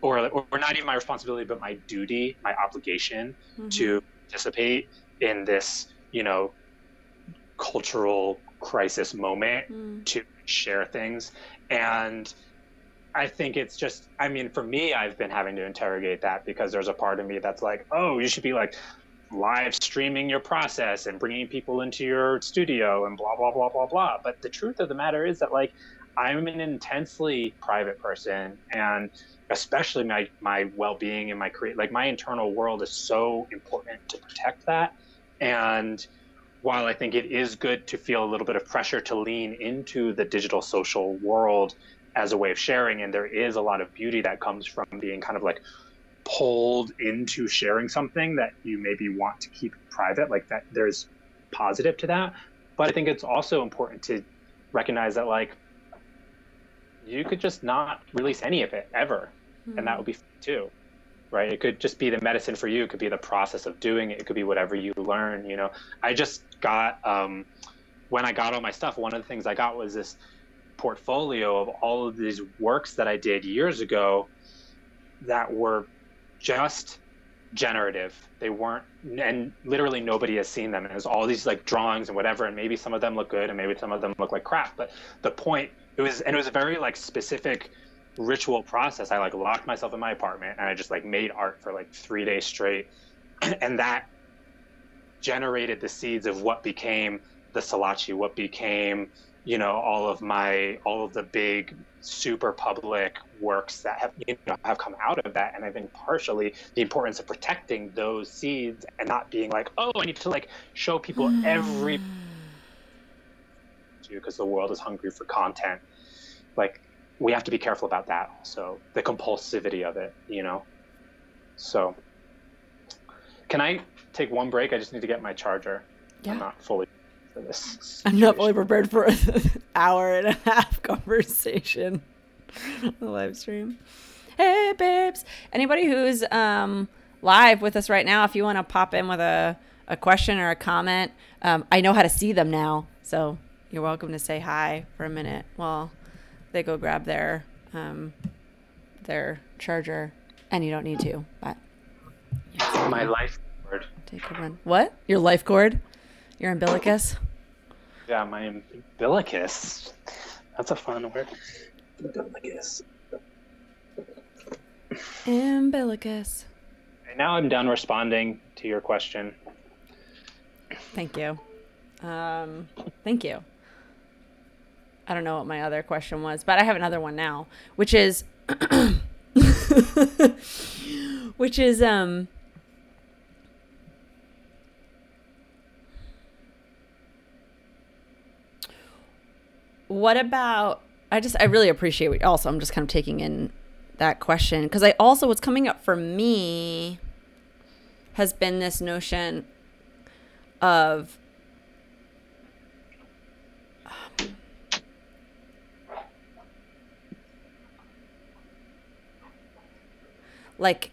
Or not even my responsibility, but my duty, my obligation to participate in this, you know, cultural crisis moment to share things. And I think it's just, I mean, for me, I've been having to interrogate that because there's a part of me that's like, oh, you should be like live streaming your process and bringing people into your studio and blah, blah, blah, blah, blah. But the truth of the matter is that like, I'm an intensely private person, and especially my well-being and my like my internal world is so important to protect that. And while I think it is good to feel a little bit of pressure to lean into the digital social world as a way of sharing, and there is a lot of beauty that comes from being kind of like pulled into sharing something that you maybe want to keep private, like that there's positive to that. But I think it's also important to recognize that like you could just not release any of it ever, and that would be fine too. Right? It could just be the medicine for you. It could be the process of doing it. It could be whatever you learn, you know. I just got, when I got all my stuff, one of the things I got was this portfolio of all of these works that I did years ago that were just generative. They weren't, and literally nobody has seen them. And it was all these like drawings and whatever, and maybe some of them look good and maybe some of them look like crap. But the point, it was a very like specific ritual process. I like locked myself in my apartment and I just like made art for like 3 days straight, and that generated the seeds of what became the Salachi, what became, you know, all of the big super public works that have, you know, have come out of that. And I think partially the importance of protecting those seeds and not being like, oh, I need to like show people every, because the world is hungry for content. Like, we have to be careful about that. So the compulsivity of it, you know? So can I take one break? I just need to get my charger. Yeah. I'm not fully for this situation. I'm not fully prepared for an hour and a half conversation on the live stream. Hey, babes. Anybody who's live with us right now, if you want to pop in with a question or a comment, I know how to see them now. So you're welcome to say hi for a minute while they go grab their charger. And you don't need to, but yes. My life cord. Take a run. What? Your life cord? Your umbilicus? Yeah, my umbilicus. That's a fun word. Umbilicus. Umbilicus. And now I'm done responding to your question. Thank you. Thank you. I don't know what my other question was, but I have another one now, which is, what about, I really appreciate it also. I'm just kind of taking in that question because I also, what's coming up for me has been this notion of, like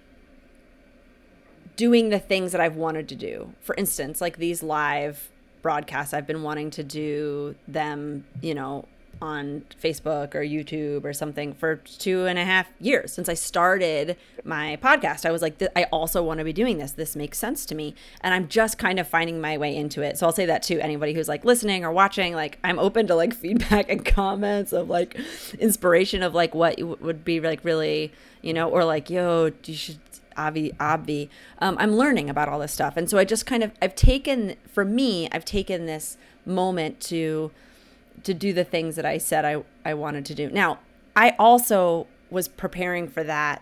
doing the things that I've wanted to do. For instance, like these live broadcasts, I've been wanting to do them, you know, on Facebook or YouTube or something for 2.5 years since I started my podcast. I was like, I also want to be doing this. This makes sense to me. And I'm just kind of finding my way into it. So I'll say that to anybody who's like listening or watching, like I'm open to like feedback and comments of like inspiration of like what would be like really, you know, or like, yo, you should obvi. I'm learning about all this stuff. And so I just kind of, I've taken this moment to do the things that I said I wanted to do. Now, I also was preparing for that.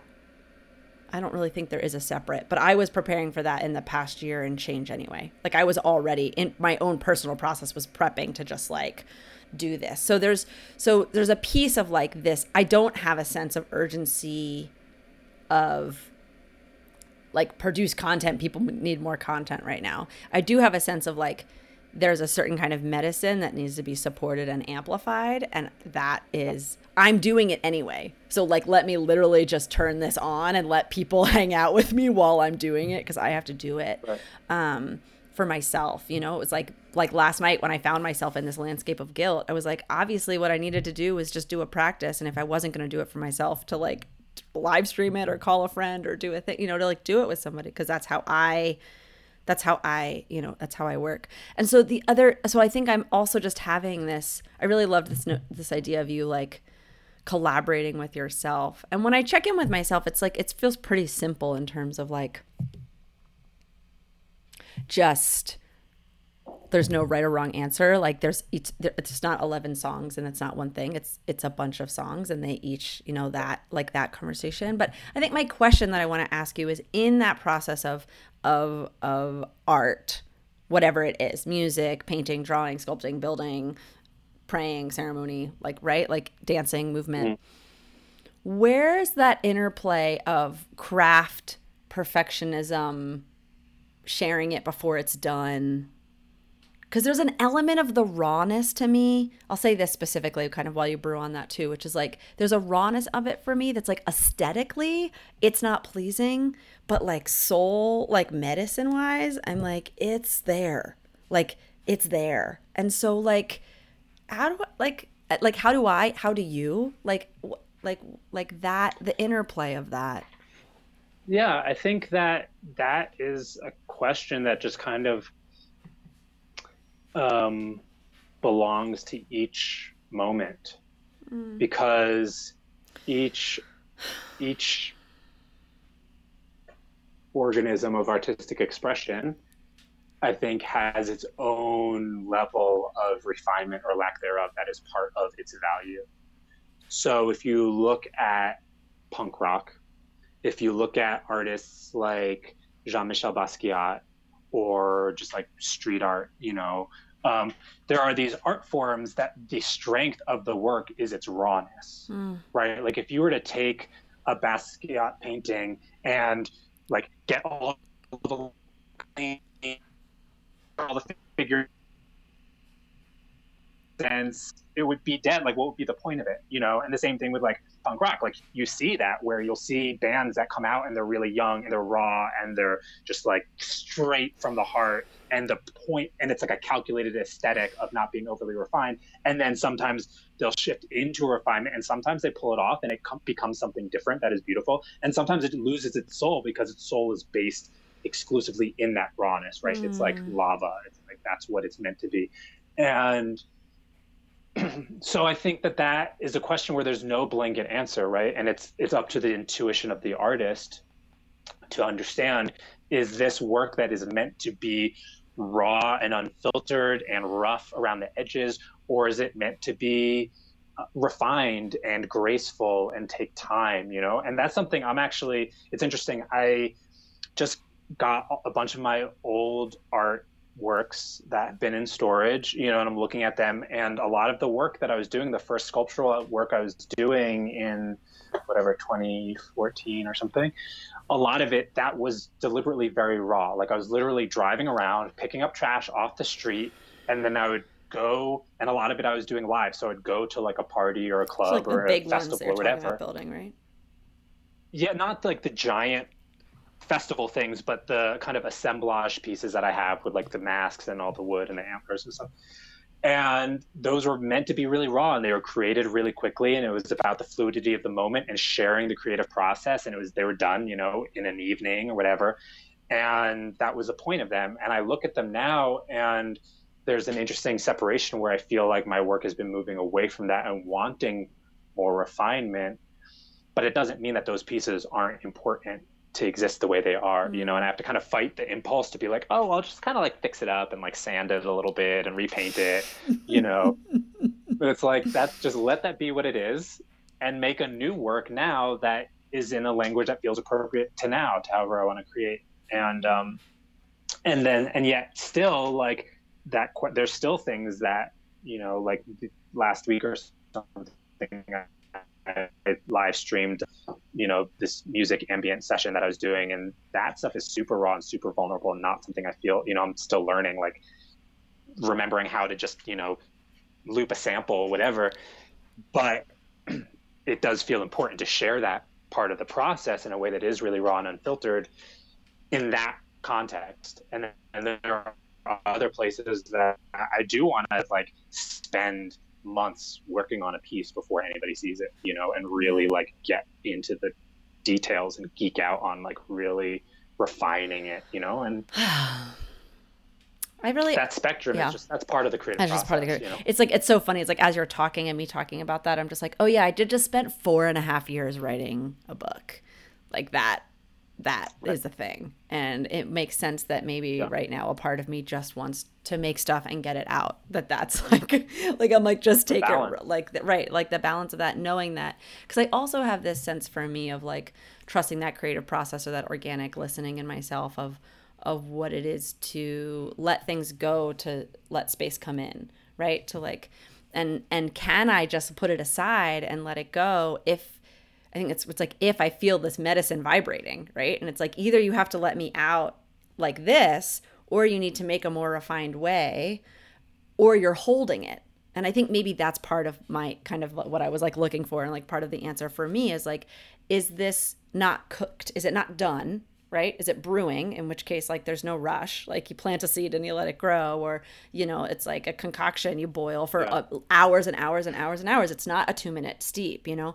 I don't really think there is a separate, but I was preparing for that in the past year and change anyway. Like I was already in my own personal process was prepping to just like do this. So there's a piece of like this. I don't have a sense of urgency of like produce content. People need more content right now. I do have a sense of like, there's a certain kind of medicine that needs to be supported and amplified. And that is, I'm doing it anyway. So like, let me literally just turn this on and let people hang out with me while I'm doing it. Cause I have to do it for myself. You know, it was like last night when I found myself in this landscape of guilt, I was like, obviously what I needed to do was just do a practice. And if I wasn't going to do it for myself, to like live stream it or call a friend or do a thing, you know, to like do it with somebody. Cause that's how I work. And so I think I'm also just having this, I really love this idea of you like collaborating with yourself. And when I check in with myself, it's like, it feels pretty simple in terms of like, just, there's no right or wrong answer. Like it's not 11 songs and it's not one thing. It's a bunch of songs and they each, you know, that like that conversation. But I think my question that I want to ask you is in that process of art, whatever it is, music, painting, drawing, sculpting, building, praying, ceremony, like, right? Like dancing, movement. Mm-hmm. Where's that interplay of craft, perfectionism, sharing it before it's done? Because there's an element of the rawness to me. I'll say this specifically kind of while you brew on that too, which is like there's a rawness of it for me that's like aesthetically, it's not pleasing, but like soul, like medicine-wise, I'm like, it's there. Like, it's there. And so like, how do you? Like that, the interplay of that. Yeah, I think that is a question that just kind of belongs to each moment, because each organism of artistic expression I think has its own level of refinement or lack thereof that is part of its value. So if you look at punk rock, if you look at artists like Jean-Michel Basquiat or just like street art, you know, there are these art forms that the strength of the work is its rawness, right? Like if you were to take a Basquiat painting and like get all the figures, and it would be dead. Like, what would be the point of it, you know? And the same thing with like punk rock. Like you see that where you'll see bands that come out and they're really young and they're raw and they're just like straight from the heart and the point, and it's like a calculated aesthetic of not being overly refined. And then sometimes they'll shift into refinement, and sometimes they pull it off and it becomes something different that is beautiful. And sometimes it loses its soul because its soul is based exclusively in that rawness, right? It's like lava. It's like that's what it's meant to be. And so I think that that is a question where there's no blanket answer, right? And it's up to the intuition of the artist to understand, is this work that is meant to be raw and unfiltered and rough around the edges, or is it meant to be refined and graceful and take time, you know? And that's something I'm actually, it's interesting. I just got a bunch of my old art works that have been in storage, you know, and I'm looking at them, and a lot of the work that I was doing, the first sculptural work I was doing in whatever 2014 or something, a lot of it that was deliberately very raw. Like I was literally driving around picking up trash off the street, and then I would go, and a lot of it I was doing live, so I'd go to like a party or a club, so like or a festival or whatever building, right? Yeah, not like the giant festival things, but the kind of assemblage pieces that I have with like the masks and all the wood and the antlers and stuff. And those were meant to be really raw, and they were created really quickly, and it was about the fluidity of the moment and sharing the creative process, and they were done, you know, in an evening or whatever. And that was the point of them. And I look at them now, and there's an interesting separation where I feel like my work has been moving away from that and wanting more refinement. But it doesn't mean that those pieces aren't important to exist the way they are, you know, and I have to kind of fight the impulse to be like, oh, I'll just kind of like fix it up and like sand it a little bit and repaint it, you know. But it's like, that's just, let that be what it is, and make a new work now that is in a language that feels appropriate to now, to however I want to create. And then, and yet still like that, there's still things that, you know, like last week or something, I live streamed, you know, this music ambient session that I was doing, and that stuff is super raw and super vulnerable, and not something I feel, you know, I'm still learning, like remembering how to just, you know, loop a sample, whatever. But it does feel important to share that part of the process in a way that is really raw and unfiltered in that context. And there are other places that I do want to like spend months working on a piece before anybody sees it, you know, and really like get into the details and geek out on like really refining it, you know. And I really, that spectrum is just, that's part of the creative process, part of the, you know? It's like, it's so funny, it's like as you're talking and me talking about that, I'm just like, oh yeah, I did just spend 4.5 years writing a book, like that right. Is the thing. And it makes sense that maybe right now a part of me just wants to make stuff and get it out, that's like I'm like, just take it, like right, like the balance of that, knowing that, because I also have this sense for me of like trusting that creative process or that organic listening in myself of what it is to let things go, to let space come in, right? To like, and can I just put it aside and let it go if I think it's like, if I feel this medicine vibrating, right? And it's like, either you have to let me out like this, or you need to make a more refined way, or you're holding it. And I think maybe that's part of my kind of what I was like looking for, and like part of the answer for me is like, is this not cooked? Is it not done, right? Is it brewing? In which case, like, there's no rush. Like, you plant a seed and you let it grow, or, you know, it's like a concoction, you boil for hours and hours and hours and hours. It's not a 2-minute steep, you know?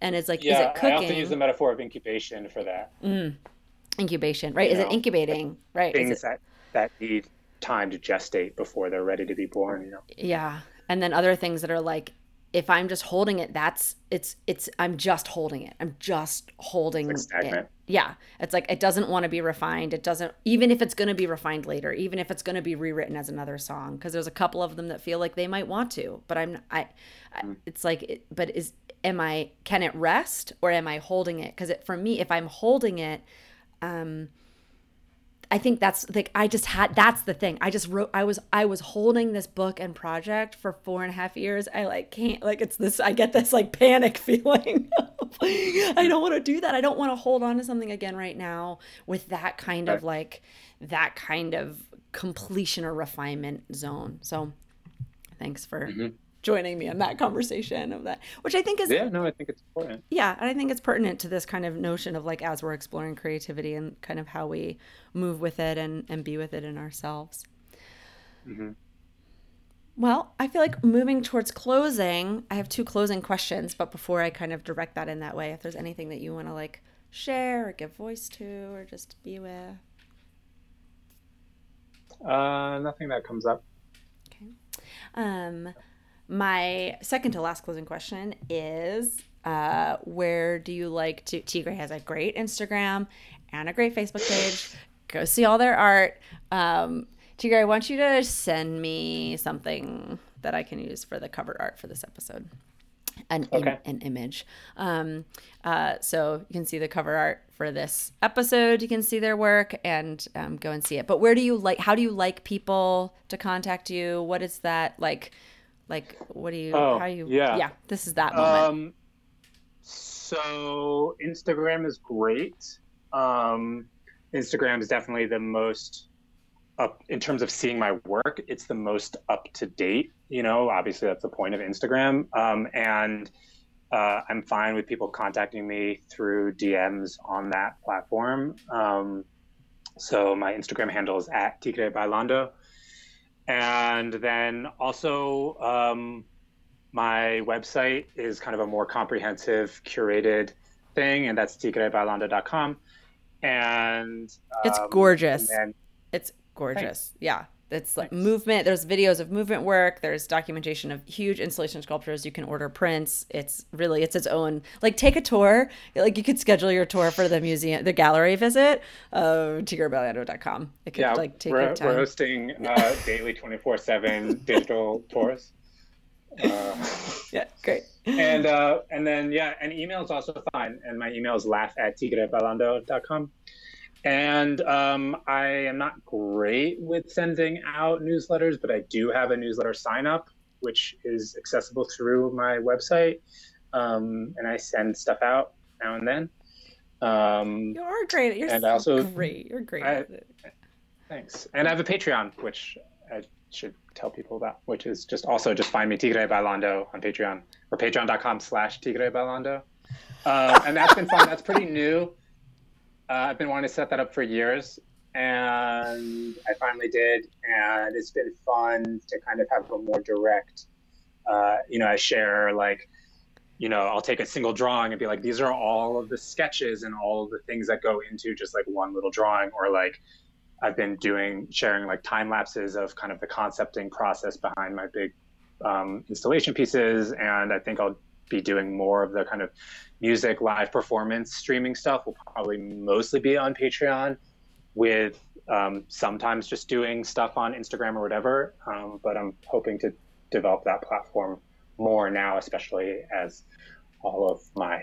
And it's like, is it cooking? I often use the metaphor of incubation for that. Incubation, right? You know, is it incubating, right? Things that need time to gestate before they're ready to be born, you know? Yeah. And then other things that are like if I'm just holding it, I'm just holding it. Yeah. It's like, it doesn't want to be refined. It doesn't, even if it's going to be refined later, even if it's going to be rewritten as another song, because there's a couple of them that feel like they might want to, but can it rest or am I holding it? Because for me, if I'm holding it, I think that's like, that's the thing. I was holding this book and project for 4.5 years. I like can't, like it's this, I get this like panic feeling. I don't want to do that. I don't want to hold on to something again right now with that kind of like, that kind of completion or refinement zone. So thanks for joining me in that conversation of that, which I think is, I think it's important. Yeah. And I think it's pertinent to this kind of notion of like, as we're exploring creativity and kind of how we move with it and be with it in ourselves. Mm-hmm. Well, I feel like moving towards closing, I have 2 closing questions, but before I kind of direct that in that way, if there's anything that you want to like share or give voice to, or just be with. Nothing that comes up. Okay. My second to last closing question is, where do you like to, Tigre has a great Instagram and a great Facebook page. Go see all their art. Tigre, I want you to send me something that I can use for the cover art for this episode. An image. So you can see the cover art for this episode. You can see their work and go and see it. But how do you like people to contact you? What is that like? Like, what do you, this is that moment. So Instagram is great. Instagram is definitely the most up in terms of seeing my work. It's the most up to date, obviously that's the point of Instagram. And I'm fine with people contacting me through DMs on that platform. So my Instagram handle is at Tigre Bailando. And then also my website is kind of a more comprehensive curated thing, and that's tigrebalando.com. And it's gorgeous. And it's gorgeous. Thanks. Yeah. It's like movement. There's videos of movement work. There's documentation of huge installation sculptures. You can order prints. It's really, it's its own, like take a tour. Like you could schedule your tour for the museum, the gallery visit of tigrebalando.com. It could take your time. We're hosting daily 24/7 digital tours. Yeah, great. And then, and email is also fine. And my email is laugh@tigrebalando.com. And I am not great with sending out newsletters, but I do have a newsletter sign up, which is accessible through my website. And I send stuff out now and then. You are great. You're and so also, great. You're great at it. Thanks. And I have a Patreon, which I should tell people about, which is just find me Tigre Bailando on Patreon or patreon.com/Tigre Bailando. And that's been fun. That's pretty new. I've been wanting to set that up for years, and I finally did, and it's been fun to kind of have a more direct, I share like, I'll take a single drawing and be like, these are all of the sketches and all of the things that go into just like one little drawing, or like I've been sharing like time lapses of kind of the concepting process behind my big installation pieces, and I think I'll be doing more of the kind of music live performance streaming stuff. Will probably mostly be on Patreon, with sometimes just doing stuff on Instagram or whatever, but I'm hoping to develop that platform more now, especially as all of my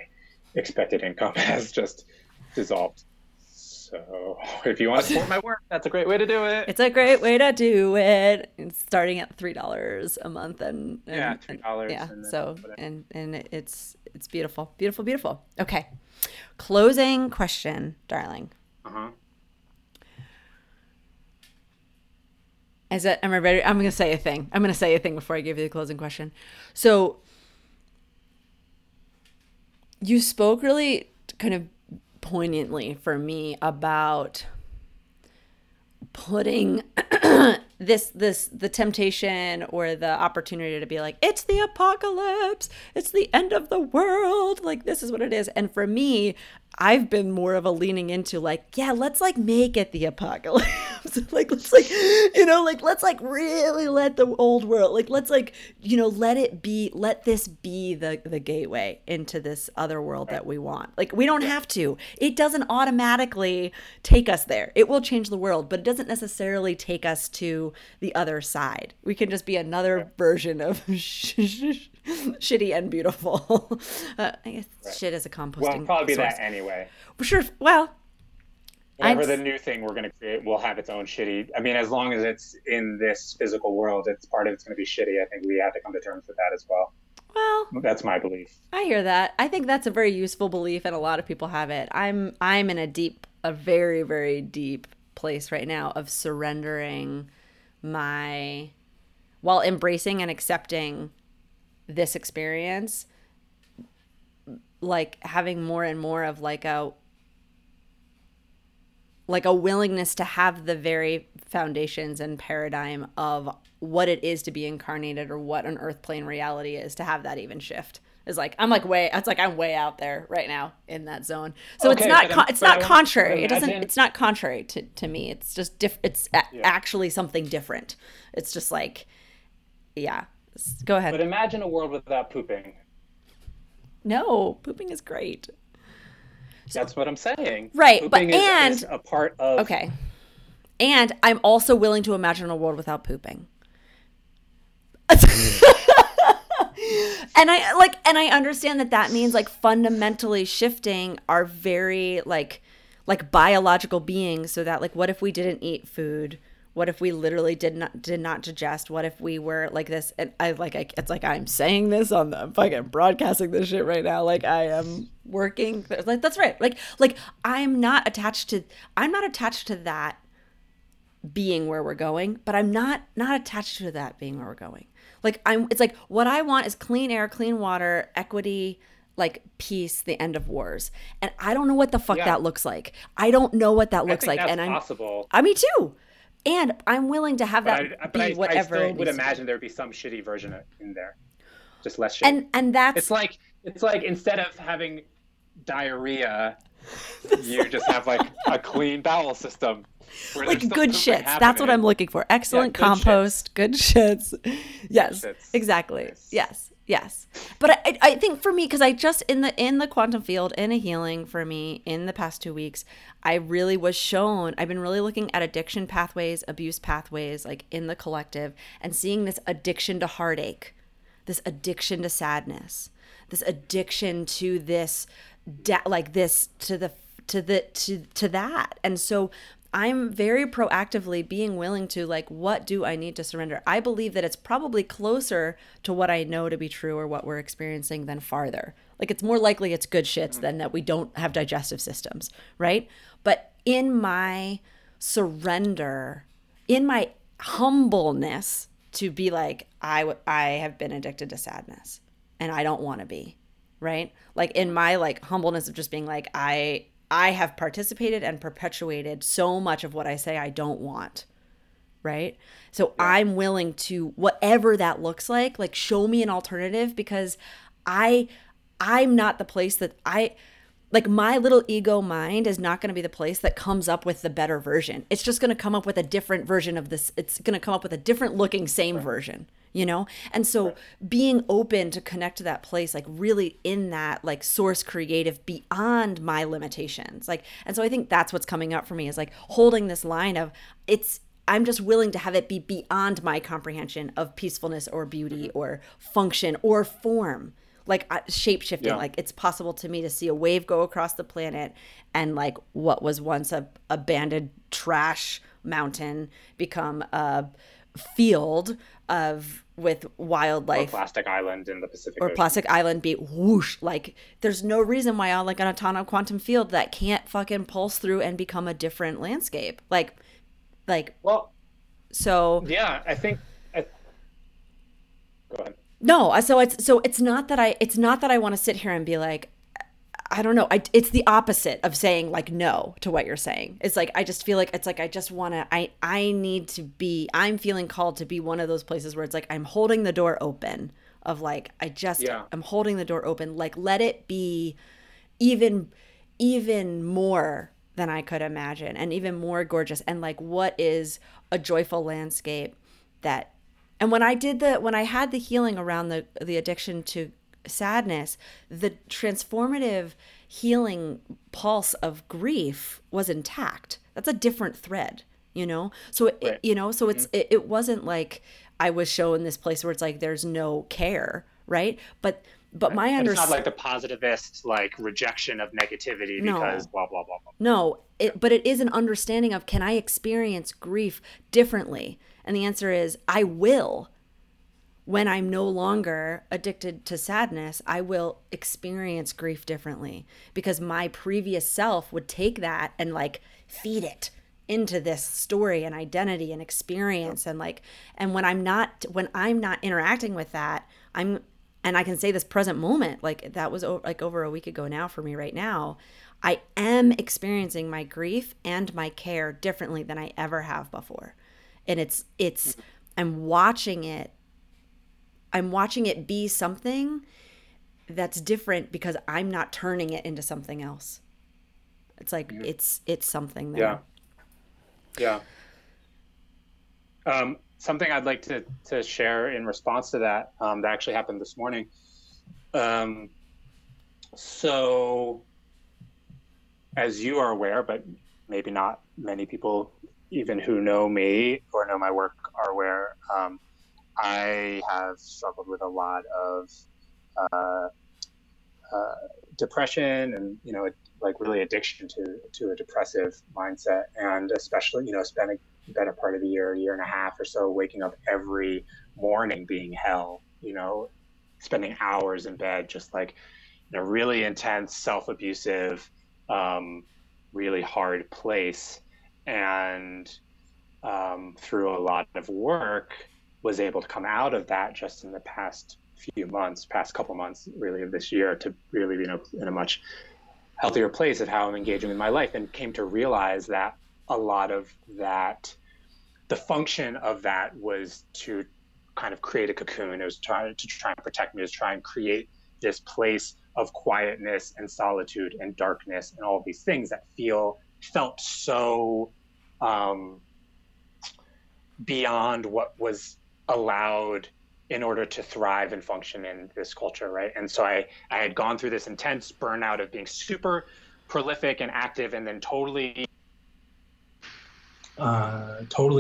expected income has just dissolved. So if you want to support my work, that's a great way to do it. It's a great way to do it. It's starting at $3 a month and $3. Yeah. And so and it's beautiful, beautiful, beautiful. Okay. Closing question, darling. Uh-huh. I'm going to say a thing. I'm going to say a thing before I give you the closing question. So you spoke really kind of poignantly for me about putting the temptation or the opportunity to be like, it's the apocalypse, it's the end of the world, like this is what it is. And for me, I've been more of a leaning into like, yeah, let's like make it the apocalypse. Like, let's like, you know, like, let's like really let the old world, like, let's like, you know, let it be, let this be the gateway into this other world that we want. Like, we don't have to, it doesn't automatically take us there. It will change the world, but it doesn't necessarily take us to the other side. We can just be another version of shitty and beautiful. I guess shit is a composting. Well, it'll probably be that anyway. Sure. Well, whatever the new thing we're going to create will have its own shitty. I mean, as long as it's in this physical world, it's part of it's going to be shitty. I think we have to come to terms with that as well. Well, that's my belief. I hear that. I think that's a very useful belief, and a lot of people have it. I'm in a very, very deep place right now of surrendering my, while embracing and accepting this experience. Like having more and more of like a willingness to have the very foundations and paradigm of what it is to be incarnated or what an earth plane reality is, to have that even shift is like, I'm way out there right now in that zone. So okay, it's not contrary. It's not contrary to me. It's just actually something different. It's just like, yeah, go ahead. But imagine a world without pooping. No, pooping is great. That's what I'm saying. Right, pooping is a part of... Okay. And I'm also willing to imagine a world without pooping. And I understand that means like fundamentally shifting our very like biological beings, so that like, what if we didn't eat food? What if we literally did not digest? What if we were like this? And it's like I'm saying this on the fucking broadcasting this shit right now. Like I am working. Like that's right. Like I'm not attached to that being where we're going, but I'm not attached to that being where we're going. Like it's like what I want is clean air, clean water, equity, like peace, the end of wars. And I don't know what the fuck that looks like. I don't know what that looks like. And I'm possible. I mean, too. And I'm willing to have that be whatever. I still would imagine there'd be some shitty version in there, just less shitty. And that's it's like instead of having diarrhea, you just have like a clean bowel system. Like good shits. Happening. That's what I'm looking for. Excellent compost. Good shits. Yes, good shits. Exactly. Nice. Yes. But I think for me, because I just in the quantum field, in a healing for me in the past 2 weeks, I really was shown, I've been really looking at addiction pathways, abuse pathways, like in the collective, and seeing this addiction to heartache, this addiction to sadness, this addiction to this, like this, to that. And so I'm very proactively being willing to like, what do I need to surrender? I believe that it's probably closer to what I know to be true or what we're experiencing than farther. Like it's more likely it's good shits than that we don't have digestive systems, right? But in my surrender, in my humbleness to be like, I have been addicted to sadness and I don't want to be, right? Like in my like humbleness of just being like, I have participated and perpetuated so much of what I say I don't want, right? So yeah. I'm willing to, whatever that looks like show me an alternative, because I'm not the place that like my little ego mind is not going to be the place that comes up with the better version. It's just going to come up with a different version of this. It's going to come up with a different looking same version, you know? And so being open to connect to that place, like really in that like source creative beyond my limitations. Like, and so I think that's what's coming up for me is like holding this line of I'm just willing to have it be beyond my comprehension of peacefulness or beauty or function or form. Like shape-shifting, like it's possible to me to see a wave go across the planet and like what was once a abandoned trash mountain become a field of with wildlife, or plastic island in the Pacific Ocean. Plastic island be whoosh. Like there's no reason why on like an autonomous quantum field that can't fucking pulse through and become a different landscape. Go ahead. No, it's not that I want to sit here and be like, I don't know. It's the opposite of saying like no to what you're saying. It's like I just feel like it's like I just want to. I need to be. I'm feeling called to be one of those places where it's like I'm holding the door open of like I'm holding the door open. Like let it be, even even more than I could imagine, and even more gorgeous. And like, what is a joyful landscape that, and when I had the healing around the addiction to sadness, the transformative healing pulse of grief was intact. That's a different thread, you know? So, so it's, it wasn't like I was shown this place where it's like, there's no care. Right. But my understanding, it's not like the positivist, like rejection of negativity because blah, blah, blah, blah. No, but it is an understanding of, can I experience grief differently? And the answer is, I will. When I'm no longer addicted to sadness, I will experience grief differently, because my previous self would take that and like feed it into this story and identity and experience. And like, and when I'm not interacting with that, and I can say this present moment, like that was over a week ago now for me right now, I am experiencing my grief and my care differently than I ever have before. And it's I'm watching it be something that's different because I'm not turning it into something else. It's like, it's something there. Yeah. Something I'd like to share in response to that, that actually happened this morning. So as you are aware, but maybe not many people even who know me or know my work are aware, I have struggled with a lot of depression and, you know, like really addiction to a depressive mindset. And especially, you know, spending better part of a year and a half or so, waking up every morning being hell, you know, spending hours in bed, just like in a really intense, self-abusive, really hard place. And through a lot of work, was able to come out of that just in the past couple months, really, of this year, to really be in a much healthier place of how I'm engaging with my life, and came to realize that a lot of that, the function of that was to kind of create a cocoon. It was to try and protect me, it was to try and create this place of quietness and solitude and darkness and all these things that felt so beyond what was allowed in order to thrive and function in this culture, right? And so I had gone through this intense burnout of being super prolific and active, and then totally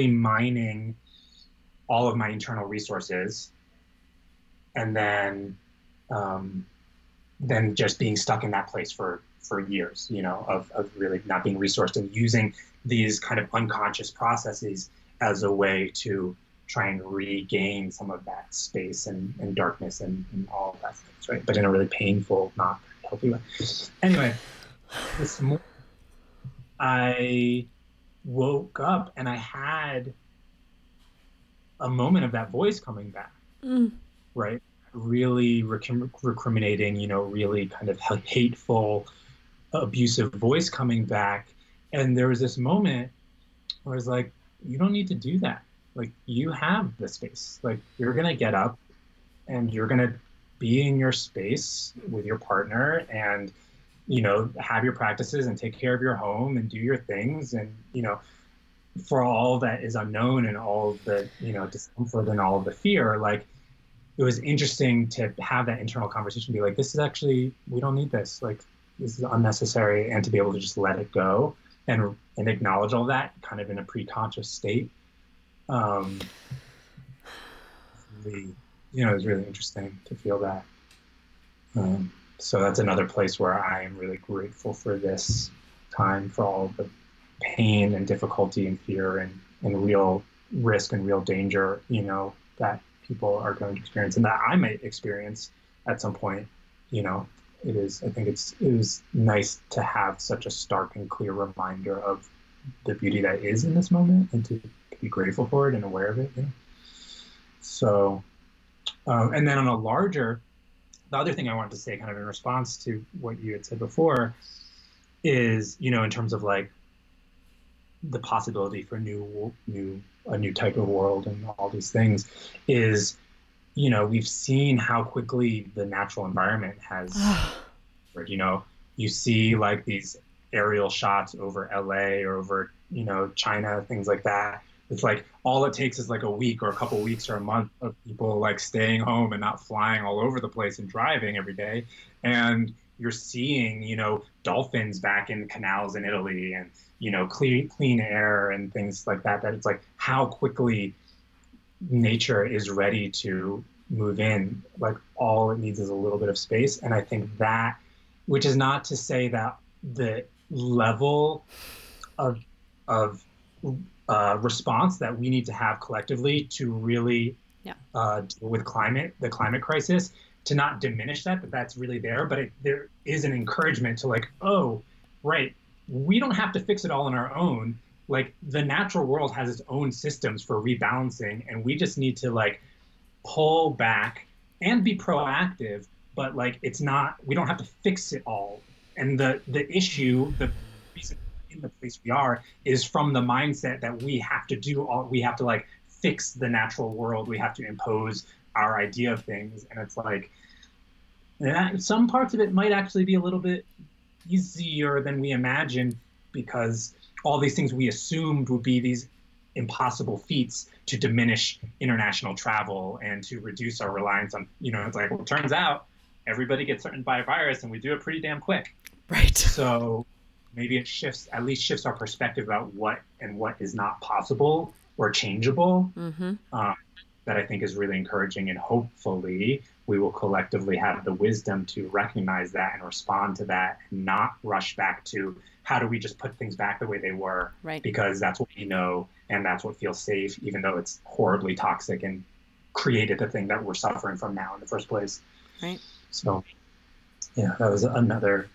mining all of my internal resources, and then just being stuck in that place for years, you know, of really not being resourced, and using these kind of unconscious processes as a way to try and regain some of that space and darkness and all of that stuff, right? But in a really painful, not healthy way. Anyway, this morning I woke up and I had a moment of that voice coming back, right? Really recriminating, you know, really kind of hateful, abusive voice coming back. And there was this moment where I was like, you don't need to do that. Like, you have the space. Like, you're going to get up and you're going to be in your space with your partner and, you know, have your practices and take care of your home and do your things. And, you know, for all that is unknown and all the, you know, discomfort and all the fear, like, it was interesting to have that internal conversation, be like, this is actually, we don't need this. Like, this is unnecessary. And to be able to just let it go and acknowledge all that kind of in a pre-conscious state. You know, it was really interesting to feel that. So that's another place where I am really grateful for this time, for all the pain and difficulty and fear and real risk and real danger, you know, that people are going to experience and that I might experience at some point. You know, it was nice to have such a stark and clear reminder of the beauty that is in this moment and to be grateful for it and aware of it. Yeah. So, and then on a larger, the other thing I wanted to say kind of in response to what you had said before is, you know, in terms of like the possibility for a new type of world and all these things is, you know, we've seen how quickly the natural environment has, you know, you see like these aerial shots over LA or over, you know, China, things like that. It's like all it takes is like a week or a couple of weeks or a month of people like staying home and not flying all over the place and driving every day. And you're seeing, you know, dolphins back in canals in Italy and, you know, clean air and things like that. That it's like how quickly nature is ready to move in. Like all it needs is a little bit of space. And I think that, which is not to say that the level of response that we need to have collectively to really deal with the climate crisis, to not diminish that's really there, but there is an encouragement to like, oh, right, we don't have to fix it all on our own. Like the natural world has its own systems for rebalancing, and we just need to like pull back and be proactive, but like we don't have to fix it all. And the issue, the reason in the place we are is from the mindset that we have to like fix the natural world. We have to impose our idea of things. And it's like, some parts of it might actually be a little bit easier than we imagine, because all these things we assumed would be these impossible feats to diminish international travel and to reduce our reliance on, you know, it's like, well, it turns out everybody gets certain by a virus and we do it pretty damn quick. Right. So maybe it shifts our perspective about what is not possible or changeable. Mm-hmm. That I think is really encouraging, and hopefully we will collectively have the wisdom to recognize that and respond to that, and not rush back to how do we just put things back the way they were, right? Because that's what we know and that's what feels safe, even though it's horribly toxic and created the thing that we're suffering from now in the first place. Right. So yeah, that was another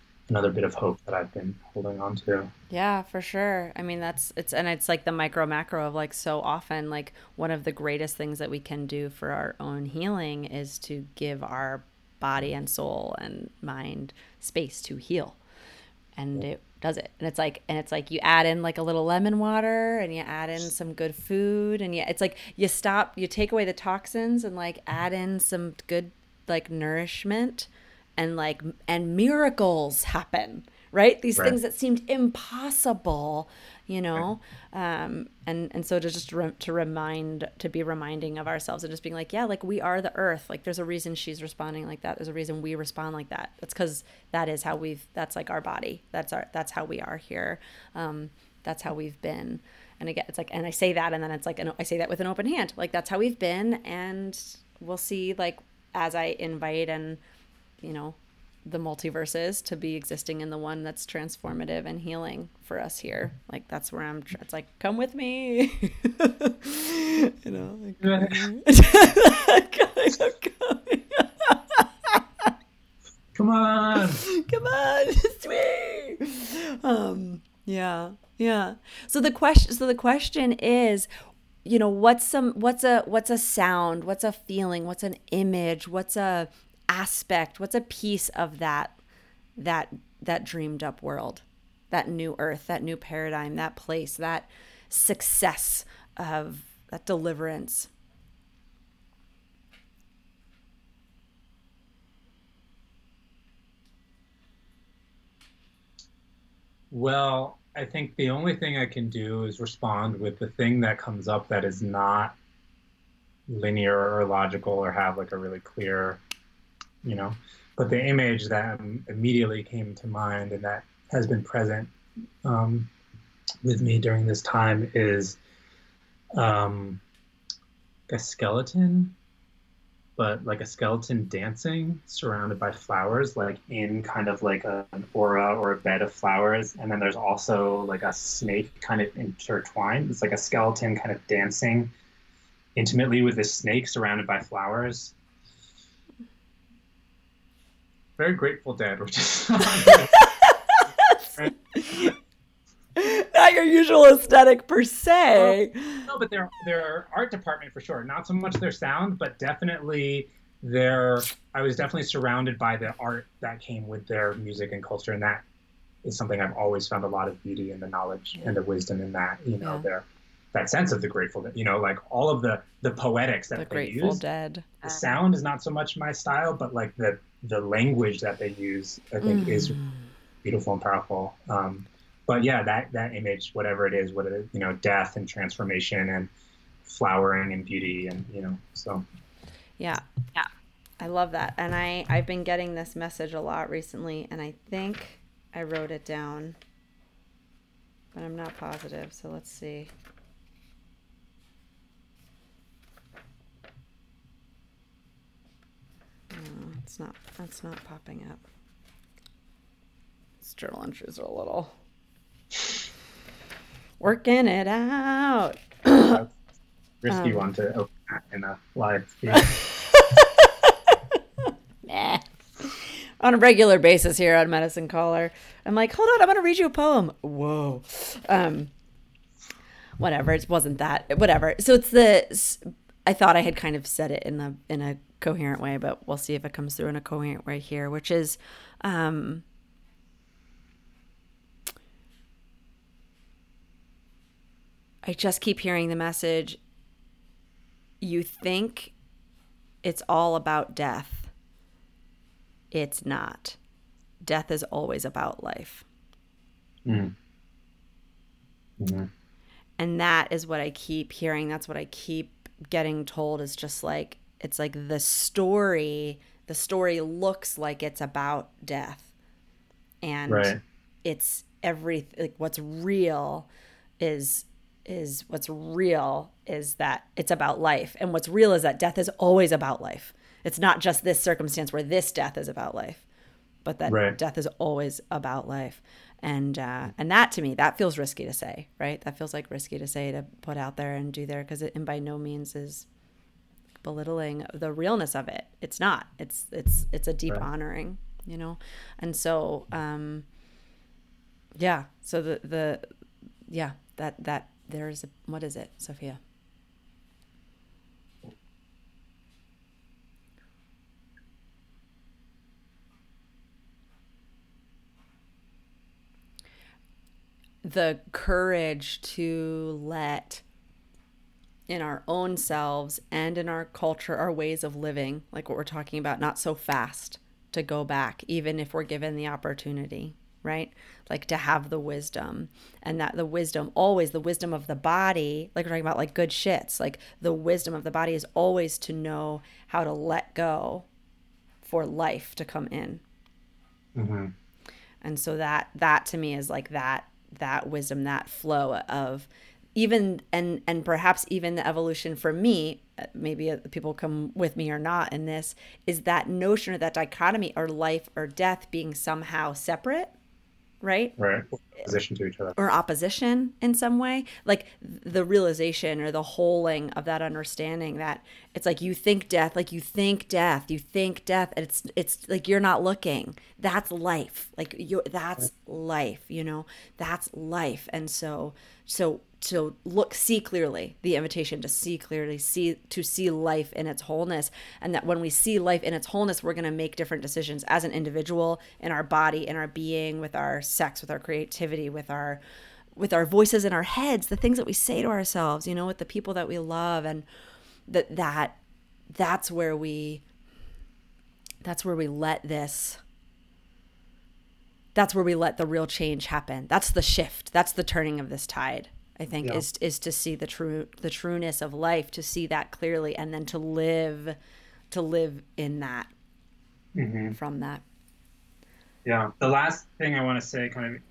bit of hope that I've been holding on to. Yeah, for sure. I mean, it's like the micro macro of like, so often like one of the greatest things that we can do for our own healing is to give our body and soul and mind space to heal. And it does it. And it's like you add in like a little lemon water and you add in some good food, and yeah, it's like you take away the toxins and like add in some good like nourishment. And like, and miracles happen, right? These right. things that seemed impossible, you know? Right. And so to just be reminding of ourselves and just being like, yeah, like we are the earth. Like there's a reason she's responding like that. There's a reason we respond like that. That's because that is how that's like our body. That's how we are here. That's how we've been. And again, it's like, and I say that, and then it's like, I say that with an open hand, like that's how we've been. And we'll see, like, as I invite and, you know, the multiverses to be existing in the one that's transformative and healing for us here. Like that's where it's like, come with me, you know, like, I'm coming. come on, it's me. Yeah. So the question is, you know, what's a sound, what's a feeling, what's an image, what's a aspect, what's a piece of that dreamed up world, that new earth, that new paradigm, that place, that success of that deliverance? Well, I think the only thing I can do is respond with the thing that comes up that is not linear or logical or have like a really clear, you know, but the image that immediately came to mind and that has been present with me during this time is a skeleton, but like a skeleton dancing surrounded by flowers, like in kind of like an aura or a bed of flowers. And then there's also like a snake kind of intertwined. It's like a skeleton kind of dancing intimately with this snake surrounded by flowers. Very Grateful Dead, which is not your usual aesthetic per se. No, but their art department for sure. Not so much their sound, but definitely I was definitely surrounded by the art that came with their music and culture, and that is something I've always found a lot of beauty in the knowledge and the wisdom in that. You know, that sense of the Grateful Dead. You know, like all of the poetics that they use. The Grateful Dead. The sound is not so much my style, but like the language that they use, I think, is beautiful and powerful. But yeah, that image, whatever it is, you know, death and transformation and flowering and beauty, and you know, so. Yeah, I love that, and I've been getting this message a lot recently, and I think I wrote it down, but I'm not positive. So let's see. No, it's not. That's not popping up. These journal entries are a little. Working it out. Risky one to open that in a live feed. Nah. On a regular basis here on Medicine Caller, I'm like, hold on, I'm going to read you a poem. Whoa. Whatever. It wasn't that. Whatever. So it's the. I thought I had kind of said it in a coherent way, but we'll see if it comes through in a coherent way here, which is. I just keep hearing the message, you think it's all about death. It's not. Death is always about life. Mm. Mm-hmm. And that is what I keep hearing. That's what I keep getting told, is just like, it's like the story looks like it's about death. And right. It's everything, like what's real is that it's about life. And what's real is that death is always about life. It's not just this circumstance where this death is about life, but that right. Death is always about life. And that, to me, that feels risky to say, right? That feels like risky to say, to put out there and do there, because it, and by no means is belittling the realness of it. It's not, it's a deep right. honoring, you know? And so, yeah, so yeah, that there's a, what is it, Sophia? The courage to let in our own selves and in our culture, our ways of living, like what we're talking about, not so fast to go back, even if we're given the opportunity. Right? Like to have the wisdom, and that the wisdom, always the wisdom of the body, like we're talking about, like good shits, like the wisdom of the body is always to know how to let go for life to come in. Mm-hmm. And so that to me is like that wisdom, that flow of even, and perhaps even the evolution for me, maybe people come with me or not in this, is that notion or that dichotomy or life or death being somehow separate. Right. Opposition to each other, or opposition in some way. Like the realization or the holding of that understanding that it's like you think death, and it's like you're not looking. That's life. Like life. You know, that's life. And so look, see clearly. The invitation to see clearly, to see life in its wholeness, and that when we see life in its wholeness, we're going to make different decisions as an individual, in our body, in our being, with our sex, with our creativity, with our voices in our heads, the things that we say to ourselves, you know, with the people that we love, and that's where we. That's where we let the real change happen. That's the shift. That's the turning of this tide. I think is to see the trueness of life, to see that clearly, and then to live in that, mm-hmm. from that. Yeah. The last thing I want to say, kind of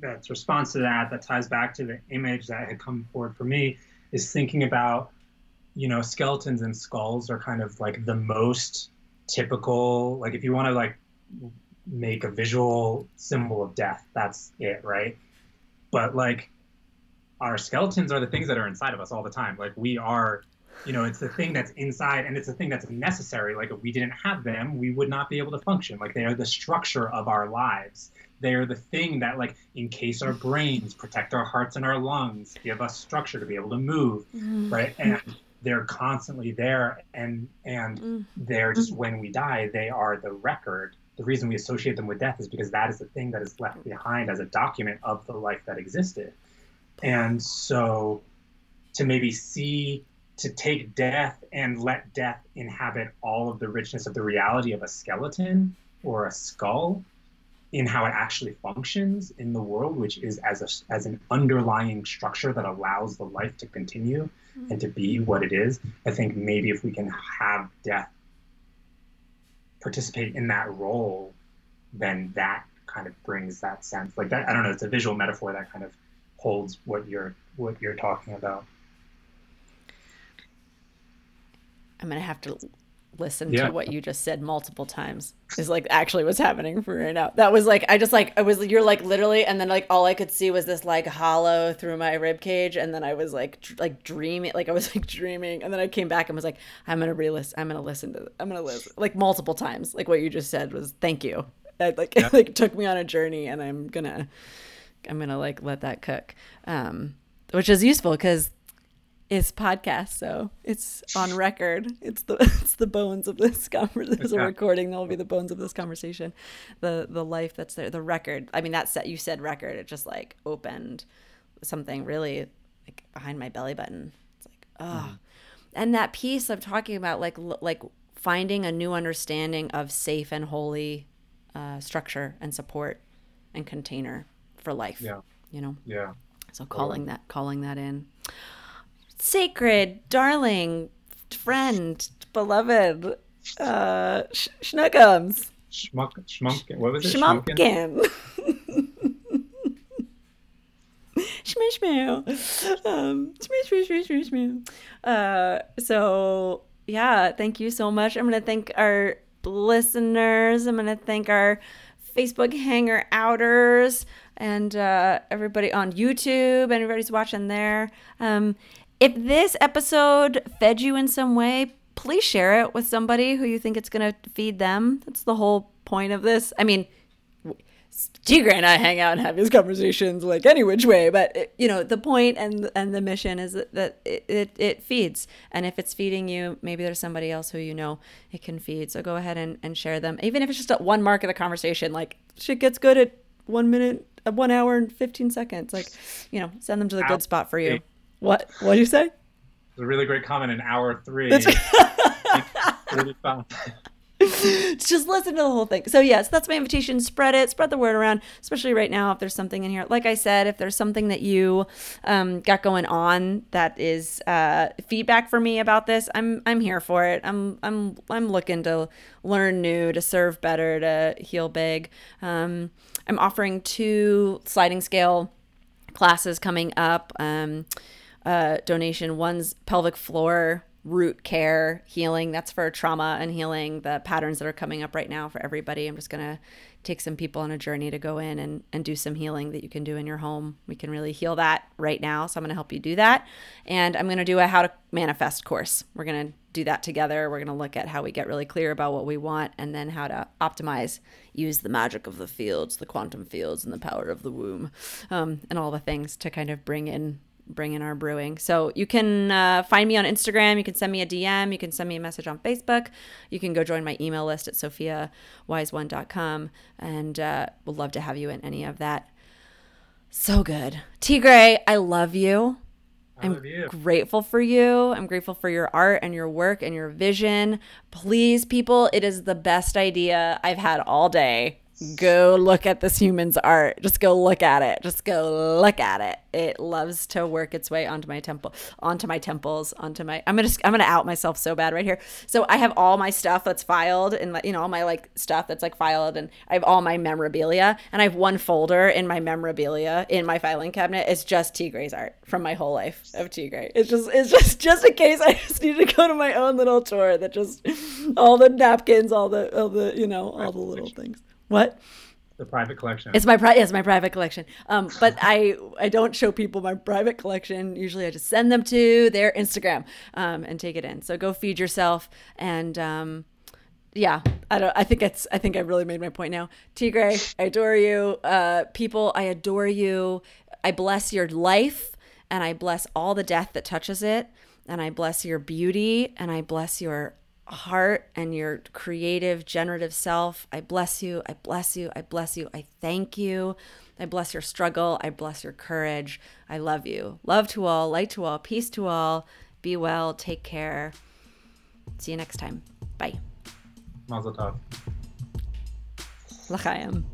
that's response to that ties back to the image that had come forward for me, is thinking about, you know, skeletons and skulls are kind of like the most typical, like if you want to like make a visual symbol of death, that's it, right? But like, our skeletons are the things that are inside of us all the time. Like we are, you know, it's the thing that's inside, and it's the thing that's necessary. Like if we didn't have them, we would not be able to function. Like they are the structure of our lives. They are the thing that like encase our brains, protect our hearts and our lungs, give us structure to be able to move, mm-hmm. right? And they're constantly there, and mm-hmm. they're just, when we die, they are the record. The reason we associate them with death is because that is the thing that is left behind as a document of the life that existed. And so to maybe see, to take death and let death inhabit all of the richness of the reality of a skeleton or a skull in how it actually functions in the world, which is as an underlying structure that allows the life to continue and to be what it is. I think maybe if we can have death participate in that role, then that kind of brings that sense. Like that, I don't know, it's a visual metaphor that kind of holds what you're talking about. I'm going to have to listen to what you just said multiple times is like actually what's happening for me right now. That was like, you're like literally, and then like all I could see was this like hollow through my rib cage, and then I was like dreaming, like I was like dreaming, and then I came back and was like, I'm gonna listen like multiple times. Like what you just said was thank you. That like it like took me on a journey, and I'm gonna like let that cook, which is useful because it's podcast, so it's on record. It's the bones of this conversation. It's a recording that will be the bones of this conversation. The life that's there, the record. I mean, that set you said record. It just like opened something really like behind my belly button. It's like and that piece I'm talking about, like finding a new understanding of safe and holy structure and support and container for life. Yeah, you know. Yeah. So calling that in. Sacred, darling, friend, beloved, schnuckums. Schmumpkin. What was it? Schmumpkin. Shmishmew. So, yeah, thank you so much. I'm going to thank our listeners. I'm going to thank our Facebook hanger-outers and everybody on YouTube. Anybody's watching there. If this episode fed you in some way, please share it with somebody who you think it's going to feed them. That's the whole point of this. I mean, Tigre and I hang out and have these conversations like any which way, but it, you know, the point and the mission is that it feeds. And if it's feeding you, maybe there's somebody else who you know it can feed. So go ahead and share them. Even if it's just at one mark of the conversation, like shit gets good at 1 minute, 1 hour and 15 seconds. Like, you know, send them to the good spot for you. What do you say? It's a really great comment in hour 3. Really fun. Just listen to the whole thing. So yes, that's my invitation. Spread the word around, especially right now if there's something in here. Like I said, if there's something that you got going on that is feedback for me about this, I'm here for it. I'm looking to learn new, to serve better, to heal big. I'm offering 2 sliding scale classes coming up, donation. One's pelvic floor root care healing. That's for trauma and healing, the patterns that are coming up right now for everybody. I'm just going to take some people on a journey to go in and do some healing that you can do in your home. We can really heal that right now. So I'm going to help you do that. And I'm going to do a how to manifest course. We're going to do that together. We're going to look at how we get really clear about what we want and then how to optimize, use the magic of the fields, the quantum fields and the power of the womb, and all the things to kind of bring in our brewing. So you can find me on Instagram. You can send me a DM. You can send me a message on Facebook. You can go join my email list at sophiawiseone.com, and we'll love to have you in any of that. So good. Tigre, I love you. I'm grateful for you. I'm grateful for your art and your work and your vision. Please, people, it is the best idea I've had all day. Go look at this human's art. Just go look at it. It loves to work its way onto my temple, onto my temples, onto my. I'm gonna out myself so bad right here. So I have all my stuff that's filed, and you know all my like stuff that's like filed, and I have all my memorabilia, and I have one folder in my memorabilia in my filing cabinet. It's just Tigre's art from my whole life of Tigre. It's just in case I just need to go to my own little tour that just all the napkins, all the you know all the little things. What? The private collection. It's my private collection. But I don't show people my private collection. Usually I just send them to their Instagram and take it in. So go feed yourself. And I think I really made my point now. Tigre, I adore you. People, I adore you. I bless your life, and I bless all the death that touches it. And I bless your beauty, and I bless your heart and your creative, generative self. I bless you. I bless you. I bless you. I thank you. I bless your struggle. I bless your courage. I love you. Love to all, light to all, peace to all. Be well. Take care. See you next time. Bye. Mazel tov. L'chaim.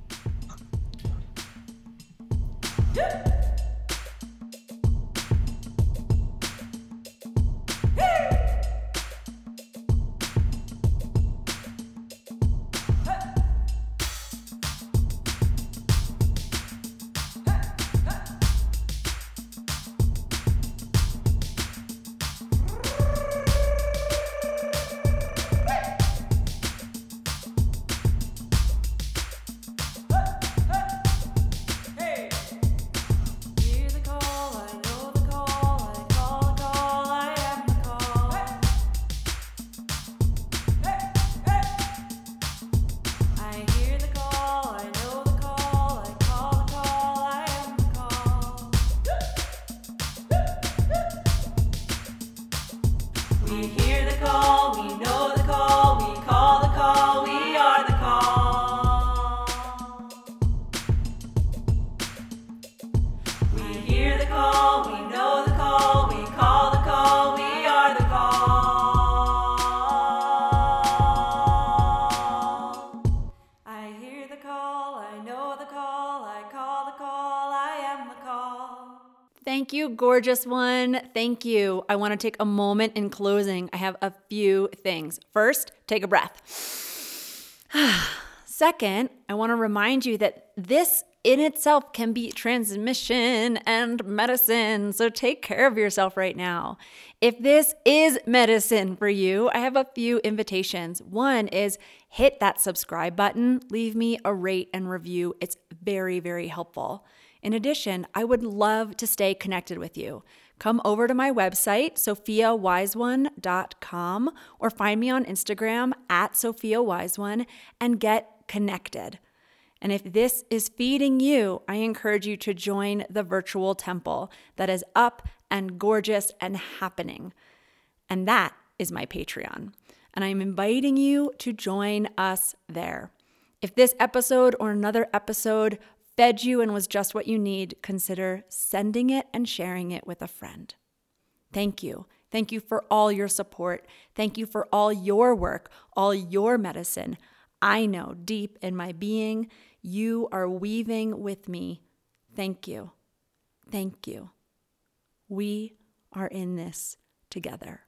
Gorgeous one. Thank you. I want to take a moment in closing. I have a few things. First, take a breath. Second, I want to remind you that this in itself can be transmission and medicine. So take care of yourself right now. If this is medicine for you, I have a few invitations. One is hit that subscribe button. Leave me a rate and review. It's very, very helpful. In addition, I would love to stay connected with you. Come over to my website, sophiawiseone.com, or find me on Instagram at Sophia Wise One and get connected. And if this is feeding you, I encourage you to join the virtual temple that is up and gorgeous and happening. And that is my Patreon. And I'm inviting you to join us there. If this episode or another episode fed you and was just what you need, consider sending it and sharing it with a friend. Thank you. Thank you for all your support. Thank you for all your work, all your medicine. I know deep in my being, you are weaving with me. Thank you. Thank you. We are in this together.